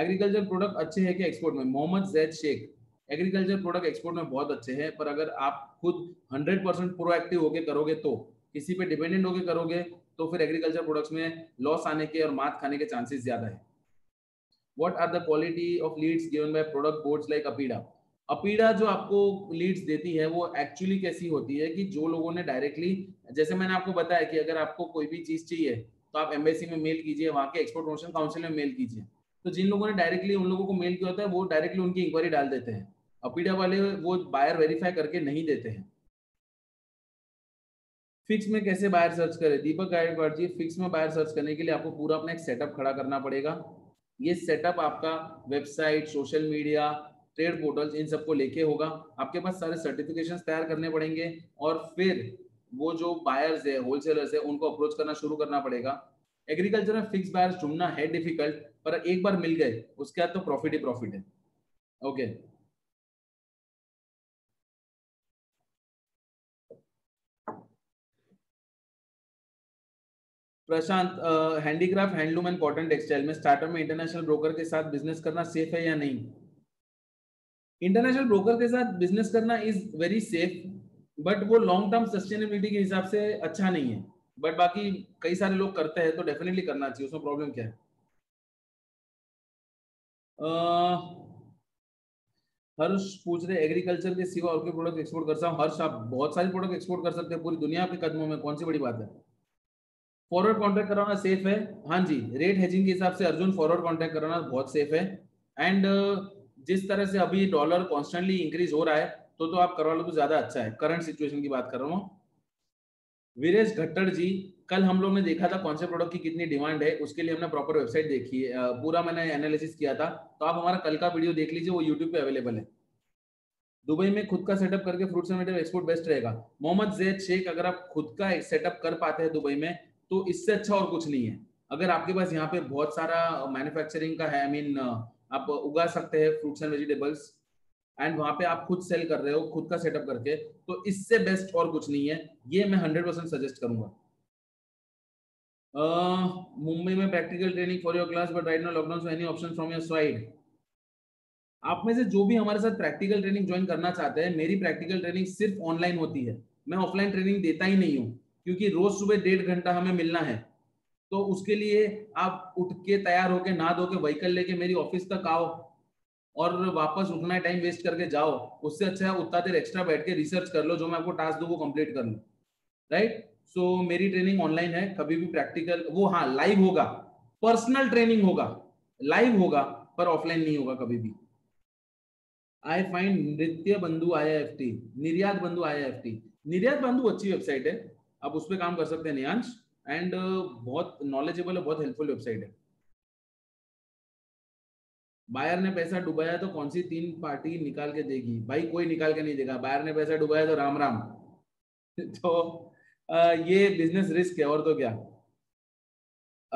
एग्रीकल्चर प्रोडक्ट अच्छे हैं कि एक्सपोर्ट में? Mohammad Zaid Shaikh, agriculture product export में बहुत अच्छे हैं, पर अगर आप खुद हंड्रेड परसेंट प्रोएक्टिव होके करोगे, तो किसी पे डिपेंडेंट होके करोगे तो फिर एग्रीकल्चर प्रोडक्ट्स में लॉस आने के और मात खाने के चांसेस ज्यादा है। What are the quality of leads given by product boards like APEDA? APEDA जो आपको लीड्स देती है वो एक्चुअली कैसी होती है कि जो लोगों ने डायरेक्टली, जैसे मैंने आपको बताया कि अगर आपको कोई भी चीज चाहिए तो आप एम्बेसी में मेल कीजिए, वहाँ के एक्सपोर्ट प्रमोशन काउंसिल में मेल कीजिए, तो जिन लोगों ने डायरेक्टली उन लोगों को मेल किया होता है वो डायरेक्टली उनकी इंक्वायरी डाल देते हैं। अपीडा वाले वो बायर वेरीफाई करके नहीं देते हैं। फिक्स में कैसे बायर सर्च करें? दीपक गायकवाड़ जी, फिक्स में बायर सर्च करने के लिए आपको पूरा अपना एक सेटअप खड़ा करना पड़ेगा। ये सेटअप आपका website, social media, trade portals, इन सबको लेके होगा। आपके पास सारे सर्टिफिकेशन तैयार करने पड़ेंगे और फिर वो जो बायर्स है, होलसेलर्स है, उनको अप्रोच करना शुरू करना पड़ेगा। एग्रीकल्चर में फिक्स बायर्स ढूंढना है डिफिकल्ट, पर एक बार मिल गए उसके बाद तो प्रॉफिट ही प्रॉफिट है। Okay okay. Prashant, handicraft, handloom and cotton textile में स्टार्टअप में इंटरनेशनल ब्रोकर के साथ बिजनेस करना सेफ है या नहीं? इंटरनेशनल ब्रोकर के साथ बिजनेस करना इज वेरी सेफ, बट वो लॉन्ग टर्म सस्टेनेबिलिटी के हिसाब से अच्छा नहीं है, बट बाकी कई सारे लोग करते हैं तो डेफिनेटली करना चाहिए, उसमें प्रॉब्लम क्या है। आ, हर्ष पूछ रहे एग्रीकल्चर के सिवा और के प्रोडक्ट एक्सपोर्ट कर सकता हूँ? हर्ष, आप बहुत सारे प्रोडक्ट एक्सपोर्ट कर सकते हैं पूरी दुनिया आपके कदमों में, कौन सी बड़ी बात है। फॉरवर्ड कॉन्ट्रैक्ट कराना सेफ है? हाँ जी, रेट हेजिंग के हिसाब से अर्जुन फॉरवर्ड कॉन्ट्रैक्ट कराना बहुत सेफ है। एंड जिस तरह से अभी डॉलर कॉन्स्टेंटली इंक्रीज हो रहा है तो, तो आप करवा लो तो ज्यादा अच्छा है, करंट सिचुएशन की बात कर रहा हूँ। वीरेश घट्टर जी, कल हम लोग ने देखा था कौन से प्रोडक्ट की कितनी डिमांड है, उसके लिए हमने प्रॉपर वेबसाइट देखी है, पूरा मैंने एनालिसिस किया था, तो आप हमारा कल का वीडियो देख लीजिए, वो यूट्यूब पे अवेलेबल है। दुबई में खुद का सेटअप करके fruits and vegetable export best रहेगा? मोहम्मद जैद शेख, अगर आप खुद का सेटअप कर पाते हैं दुबई में तो इससे अच्छा और कुछ नहीं है। अगर आपके पास यहाँ पे बहुत सारा मैन्युफैक्चरिंग का है, आई मीन आप उगा सकते हैं फ्रूट्स एंड वेजिटेबल्स, एंड वहाँ पे आप खुद सेल कर रहे हो खुद का सेटअप करके, तो इससे बेस्ट और कुछ नहीं है, ये मैं हंड्रेड परसेंट सजेस्ट करूंगा। मुंबई में practical training for your class, but right now lockdown, so any option from your side? आप में से जो भी हमारे साथ प्रैक्टिकल ट्रेनिंग ज्वाइन करना चाहते हैं, मेरी प्रैक्टिकल ट्रेनिंग सिर्फ ऑनलाइन होती है, मैं ऑफलाइन ट्रेनिंग देता ही नहीं हूँ, क्योंकि रोज सुबह डेढ़ घंटा हमें मिलना है, तो उसके लिए आप उठ के तैयार होके नहा धो के व्हीकल लेके मेरी ऑफिस तक आओ और वापस उठना है, टाइम वेस्ट करके जाओ। उससे अच्छा है उतना देर एक्स्ट्रा बैठ के रिसर्च कर लो, जो मैं आपको टास्क दूँ वो कंप्लीट कर लूँ, राइट। सो मेरी ट्रेनिंग ऑनलाइन है, कभी भी प्रैक्टिकल वो हाँ लाइव होगा, पर्सनल ट्रेनिंग होगा, लाइव होगा, पर ऑफलाइन नहीं होगा कभी भी। आई फाइंड नृत्य बंधु आई आई एफ टी, निर्यात बंधु आई आई एफ टी, निर्यात बंधु अच्छी वेबसाइट है, आप उस पर काम कर सकते हैं नियांश, एंड बहुत नॉलेजेबल है, बहुत हेल्पफुल वेबसाइट है। बायर ने पैसा डुबाया तो कौन सी तीन पार्टी निकाल के देगी? भाई कोई निकाल के नहीं देगा, बायर ने पैसा डुबाया तो राम राम। तो आ, ये बिजनेस रिस्क है और तो क्या।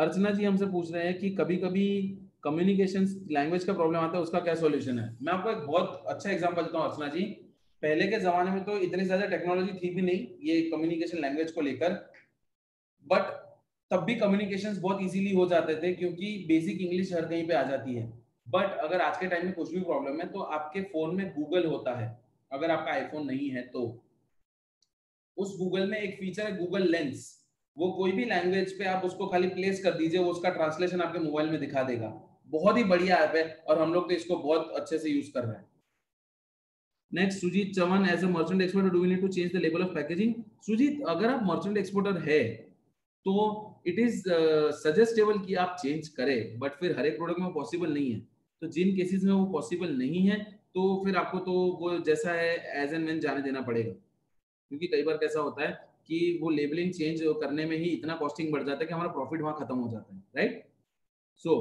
अर्चना जी हमसे पूछ रहे हैं कि कभी कभी कम्युनिकेशन लैंग्वेज का प्रॉब्लम आता है, उसका क्या सॉल्यूशन है? मैं आपको एक बहुत अच्छा एग्जांपल देता हूँ अर्चना जी। पहले के जमाने में तो इतनी ज्यादा टेक्नोलॉजी थी भी नहीं ये कम्युनिकेशन लैंग्वेज को लेकर, बट तब भी कम्युनिकेशन बहुत इजीली हो जाते थे क्योंकि बेसिक इंग्लिश हर कहीं पे आ जाती है। बट अगर आज के टाइम में कुछ भी प्रॉब्लम है तो आपके फोन में गूगल होता है, अगर आपका आईफोन नहीं है तो उस गूगल में एक फीचर है गूगल लेंस। वो कोई भी लैंग्वेज पे आप उसको खाली प्लेस कर दीजिए, वो उसका ट्रांसलेशन आपके मोबाइल में दिखा देगा। बहुत ही बढ़िया ऐप है और हम लोग तो इसको बहुत अच्छे से यूज कर रहे हैं। Next Sujit Chavan, as a merchant exporter do we need to change the level of packaging? Sujit, अगर आप मर्चेंट एक्सपोर्टर है तो इट इज सजेस्टेबल कि आप चेंज करें, बट फिर हर एक प्रोडक्ट में पॉसिबल नहीं है। तो जिन केसेस में वो पॉसिबल नहीं है तो फिर आपको तो वो जैसा है एज एंड व्हेन जाने देना पड़ेगा, क्योंकि कई बार कैसा होता है कि वो लेबलिंग चेंज करने में ही इतना कॉस्टिंग बढ़ जाता है कि हमारा प्रॉफिट वहां खत्म हो जाता है, राइट? सो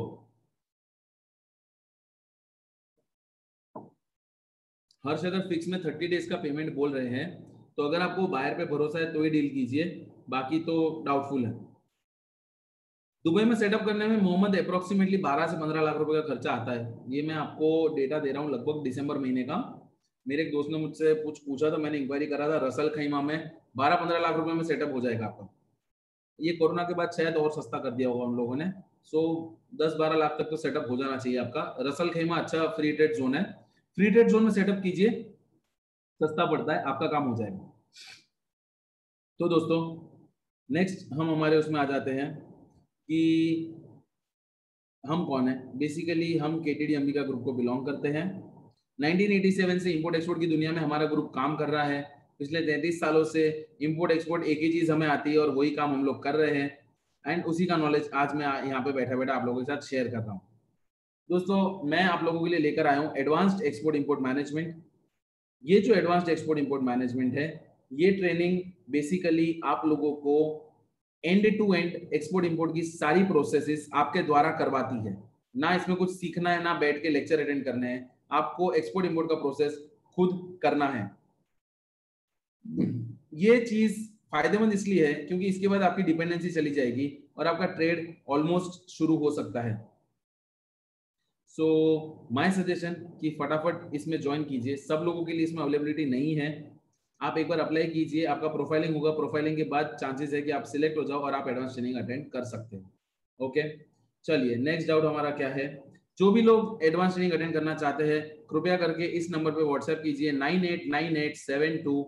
हर्षदर फिक्स में थर्टी डेज का पेमेंट बोल रहे हैं, तो अगर आपको बायर पे भरोसा है तो ही डील कीजिए, बाकी तो डाउटफुल है। दुबई में सेटअप करने में मोहम्मद अप्रोक्सीमेटली बारह से पंद्रह लाख रुपए का खर्चा आता है। ये मैं आपको डेटा दे रहा हूँ लगभग दिसंबर महीने का। मेरे एक दोस्त ने मुझसे कुछ पूछा तो मैंने इंक्वायरी करा था, रसल खेमा में बारह पंद्रह लाख रुपए में सेटअप हो जाएगा आपका। ये कोरोना के बाद शायद और सस्ता कर दिया होगा हम लोगों ने, सो दस बारह लाख तक तो सेटअप हो जाना चाहिए आपका। रसल खेमा अच्छा फ्री ट्रेड जोन है, फ्री ट्रेड जोन में सेटअप कीजिए, सस्ता पड़ता है, आपका काम हो जाएगा। तो दोस्तों नेक्स्ट हम हमारे उसमें आ जाते हैं कि हम कौन है। बेसिकली हम K T D Ambika group को बिलोंग करते हैं। नाइनटीन एटी सेवन से इंपोर्ट एक्सपोर्ट की दुनिया में हमारा ग्रुप काम कर रहा है। पिछले तैंतीस सालों से इंपोर्ट एक्सपोर्ट एक ही चीज हमें आती है और वही काम हम लोग कर रहे हैं, एंड उसी का नॉलेज आज मैं यहाँ पे बैठा बैठा आप लोगों के साथ शेयर कर रहा हूँ। दोस्तों मैं आप लोगों के लिए लेकर आया हूँ एडवांस्ड एक्सपोर्ट इम्पोर्ट मैनेजमेंट। ये जो एडवांस्ड एक्सपोर्ट इम्पोर्ट मैनेजमेंट है, ये ट्रेनिंग बेसिकली आप लोगों को end to end export import की सारी प्रोसेसेस आपके द्वारा करवाती है। ना इसमें कुछ सीखना है, ना बैठ के लेक्चर अटेंड करने हैं, आपको एक्सपोर्ट इंपोर्ट का प्रोसेस खुद करना है। ये चीज फायदेमंद इसलिए है क्योंकि इसके बाद आपकी डिपेंडेंसी चली जाएगी और आपका ट्रेड ऑलमोस्ट शुरू हो सकता है। सो माय सजेशन कि फटाफट इसमें ज्वाइन कीजिए। सब लोगों के लिए इसमें अवेलेबिलिटी नहीं है, आप एक बार अप्लाई कीजिए, आपका प्रोफाइलिंग होगा, प्रोफाइलिंग के बाद चांसेस है कि आप सिलेक्ट हो जाओ और आप एडवांस ट्रेनिंग अटेंड कर सकते हो। ओके चलिए, नेक्स्ट डाउट हमारा क्या है? जो भी लोग एडवांस ट्रेनिंग अटेंड करना चाहते हैं कृपया करके इस नंबर पे व्हाट्सएप कीजिए nine eight nine eight seven two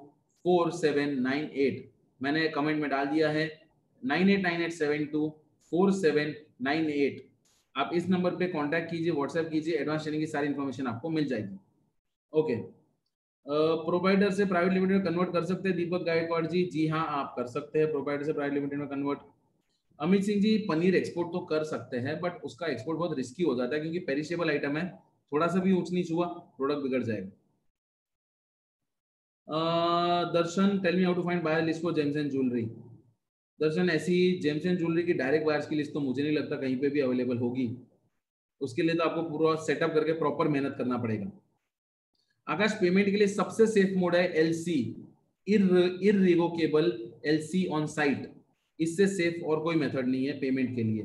four seven nine eight. मैंने कमेंट में डाल दिया है nine eight nine eight seven two four seven nine eight. आप इस नंबर पे कांटेक्ट कीजिए, व्हाट्सएप कीजिए, एडवांस ट्रेनिंग की सारी इन्फॉर्मेशन आपको मिल जाएगी। ओके, प्रोवाइडर uh, से प्राइवेट लिमिटेड में कन्वर्ट कर सकते हैं दीपक गायकवाड़ जी? जी हाँ, आप कर सकते हैं प्रोवाइडर से प्राइवेट लिमिटेड में कन्वर्ट। अमित सिंह जी, पनीर एक्सपोर्ट तो कर सकते हैं बट उसका एक्सपोर्ट बहुत रिस्की हो जाता है क्योंकि पेरिशेबल आइटम है, थोड़ा सा भी ऊंच नीच हुआ प्रोडक्ट बिगड़ जाएगा। uh, Darshan, tell me how to find buyer list for gems and jewellery. Darshan, ऐसी जेम्स एंड ज्वेलरी की डायरेक्ट बायर्स की लिस्ट तो मुझे नहीं लगता कहीं पे भी अवेलेबल होगी। उसके लिए तो आपको पूरा सेटअप करके प्रॉपर मेहनत करना पड़ेगा। आकाश, पेमेंट के लिए सबसे सेफ मोड है LC, irrevocable LC on site. इससे सेफ और कोई मेथड नहीं है पेमेंट के लिए।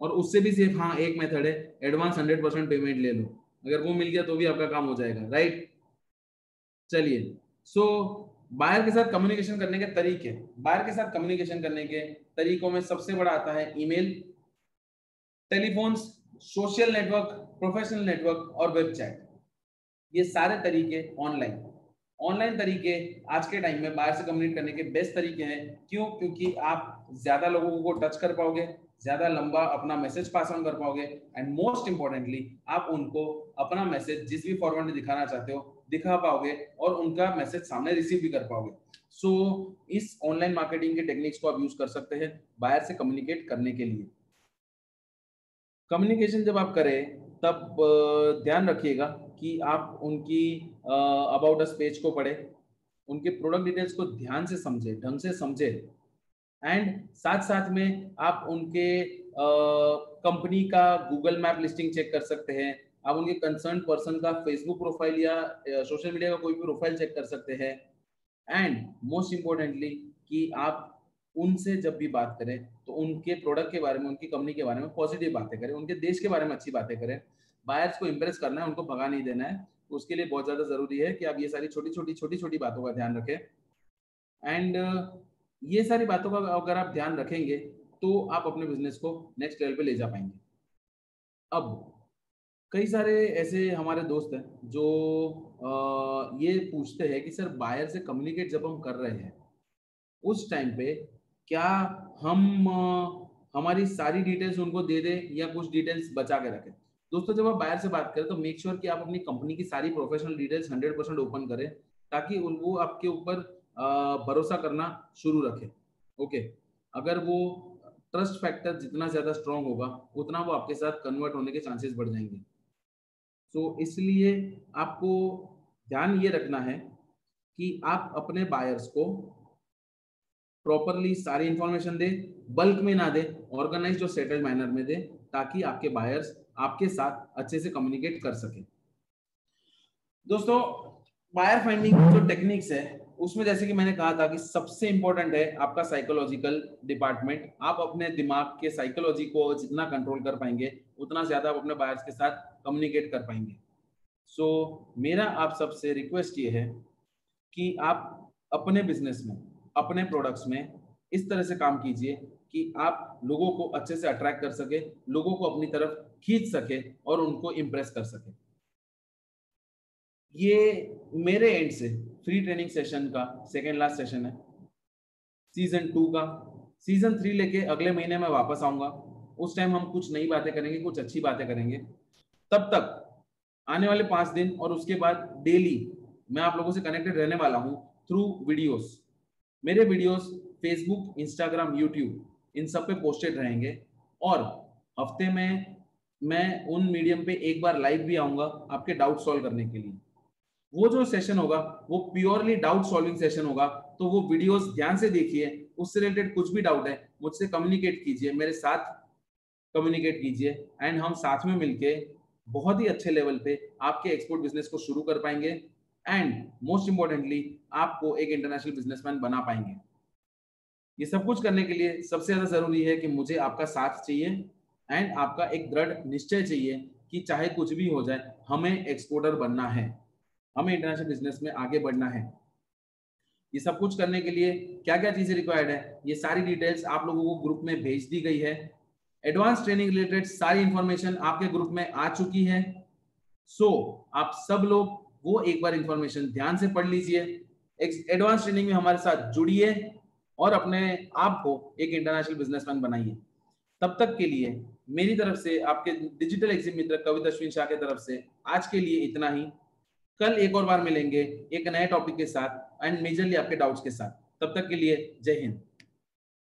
और उससे भी सेफ हाँ एक मेथड है, एडवांस हंड्रेड परसेंट पेमेंट ले लो, अगर वो मिल गया तो भी आपका काम हो जाएगा, राइट? चलिए, सो बायर के साथ कम्युनिकेशन करने के तरीके। बायर के साथ कम्युनिकेशन करने के तरीकों में सबसे बड़ा आता है email, telephones, social network, professional network और वेब चैट। ये सारे तरीके ऑनलाइन ऑनलाइन तरीके आज के टाइम में बाहर से कम्युनिकेट करने के बेस्ट तरीके हैं। क्यों? क्योंकि आप ज्यादा लोगों को टच कर पाओगे, ज्यादा लंबा अपना मैसेज पास ऑन कर पाओगे, एंड मोस्ट इंपॉर्टेंटली आप उनको अपना मैसेज जिस भी फॉर्मेट में दिखाना चाहते हो दिखा पाओगे और उनका मैसेज सामने रिसीव भी कर पाओगे। सो so, इस ऑनलाइन मार्केटिंग के टेक्निक्स को आप यूज कर सकते हैं बाहर से कम्युनिकेट करने के लिए। कम्युनिकेशन जब आप करें तब ध्यान रखिएगा कि आप उनकी अबाउट अस पेज को पढ़े, उनके प्रोडक्ट डिटेल्स को ध्यान से समझे, ढंग से समझे, एंड साथ साथ में आप उनके कंपनी का गूगल मैप लिस्टिंग चेक कर सकते हैं, आप उनके कंसर्न पर्सन का फेसबुक प्रोफाइल या सोशल मीडिया का कोई भी प्रोफाइल चेक कर सकते हैं, एंड मोस्ट इम्पोर्टेंटली कि आप उनसे जब भी बात करें तो उनके प्रोडक्ट के बारे में, उनकी कंपनी के बारे में पॉजिटिव बातें करें, उनके देश के बारे में अच्छी बातें करें। बायर्स को इम्प्रेस करना है, उनको भगा नहीं देना है। उसके लिए बहुत ज्यादा जरूरी है कि आप ये सारी छोटी छोटी छोटी छोटी बातों का ध्यान रखें। एंड ये सारी बातों का अगर आप ध्यान रखेंगे तो आप अपने बिजनेस को नेक्स्ट लेवल पे ले जा पाएंगे। अब कई सारे ऐसे हमारे दोस्त हैं जो आ, ये पूछते हैं कि सर बायर से कम्युनिकेट जब हम कर रहे हैं उस टाइम पे क्या हम आ, हमारी सारी डिटेल्स उनको दे दें या कुछ डिटेल्स बचा के रखें? दोस्तों, जब आप बायर से बात करें तो मेक श्योर sure कि आप अपनी कंपनी की सारी professional details hundred percent open करें ताकि वो आपके ऊपर भरोसा करना शुरू रखें। ओके, अगर वो ट्रस्ट फैक्टर जितना ज़्यादा स्ट्रांग होगा उतना वो आपके साथ कन्वर्ट होने के चांसेस बढ़ जाएंगे। तो इसलिए आपको ध्यान ये रखना है कि आप अपने बायर्स को प्रॉपरली सारी इंफॉर्मेशन दें, बल्क में ना दें, ऑर्गेनाइज्ड और सेटल्ड मैनर में दें ताकि आपके बायर्स आपके साथ अच्छे से कम्युनिकेट कर सकें। दोस्तों, बायर फाइंडिंग की जो टेक्निक्स है उसमें जैसे कि मैंने कहा था कि सबसे इंपॉर्टेंट है आपका साइकोलॉजिकल डिपार्टमेंट। आप अपने दिमाग के साइकोलॉजी को जितना कंट्रोल कर पाएंगे उतना ज्यादा आप अपने बायर्स के साथ कम्युनिकेट कर पाएंगे। सो मेरा आप सबसे रिक्वेस्ट ये है कि आप अपने बिजनेस में, अपने प्रोडक्ट्स में इस तरह से काम कीजिए कि आप लोगों को अच्छे से अट्रैक्ट कर सके, लोगों को अपनी तरफ खींच सके और उनको इम्प्रेस कर सके। ये मेरे एंड से फ्री ट्रेनिंग सेशन का सेकेंड लास्ट सेशन है सीजन टू का। सीजन थ्री लेके अगले महीने मैं वापस आऊंगा। उस टाइम हम कुछ नई बातें करेंगे, कुछ अच्छी बातें करेंगे। तब तक आने वाले पाँच दिन और उसके बाद डेली मैं आप लोगों से कनेक्टेड रहने वाला हूँ थ्रू वीडियोस। मेरे वीडियोस फेसबुक, इंस्टाग्राम, यूट्यूब इन सब पे पोस्टेड रहेंगे और हफ्ते में मैं उन मीडियम पे एक बार लाइव भी आऊँगा आपके डाउट सॉल्व करने के लिए। वो जो सेशन होगा वो प्योरली डाउट सॉल्विंग सेशन होगा, तो वो वीडियोस ध्यान से देखिए। उससे रिलेटेड कुछ भी डाउट है मुझसे कम्युनिकेट कीजिए, मेरे साथ कम्युनिकेट कीजिए एंड हम साथ में मिलके बहुत ही अच्छे लेवल पे आपके एक्सपोर्ट बिजनेस को शुरू कर पाएंगे एंड मोस्ट इम्पोर्टेंटली आपको एक इंटरनेशनल बिजनेसमैन बना पाएंगे। ये सब कुछ करने के लिए सबसे ज्यादा जरूरी है कि मुझे आपका साथ चाहिए एंड आपका एक दृढ़ निश्चय चाहिए कि चाहे कुछ भी हो जाए हमें एक्सपोर्टर बनना है, हमें इंटरनेशनल बिजनेस में आगे बढ़ना है। ये सब कुछ करने के लिए क्या क्या चीजें रिक्वायर्ड है, ये सारी डिटेल्स आप लोगों को ग्रुप में भेज दी गई है। एडवांस ट्रेनिंग रिलेटेड सारी इंफॉर्मेशन आपके ग्रुप में आ चुकी है। सो so, आप सब लोग वो एक बार इंफॉर्मेशन ध्यान से पढ़ लीजिए। एडवांस ट्रेनिंग में हमारे साथ जुड़िए और अपने आप को एक इंटरनेशनल बिजनेसमैन बनाइए। तब तक के लिए मेरी तरफ से, आपके डिजिटल एग्जिट मित्र कविता श्रीशांत की तरफ से आज के लिए इतना ही। कल एक और बार मिलेंगे एक नए टॉपिक के साथ एंड मेजरली आपके डाउट्स के साथ। तब तक के लिए जय हिंद।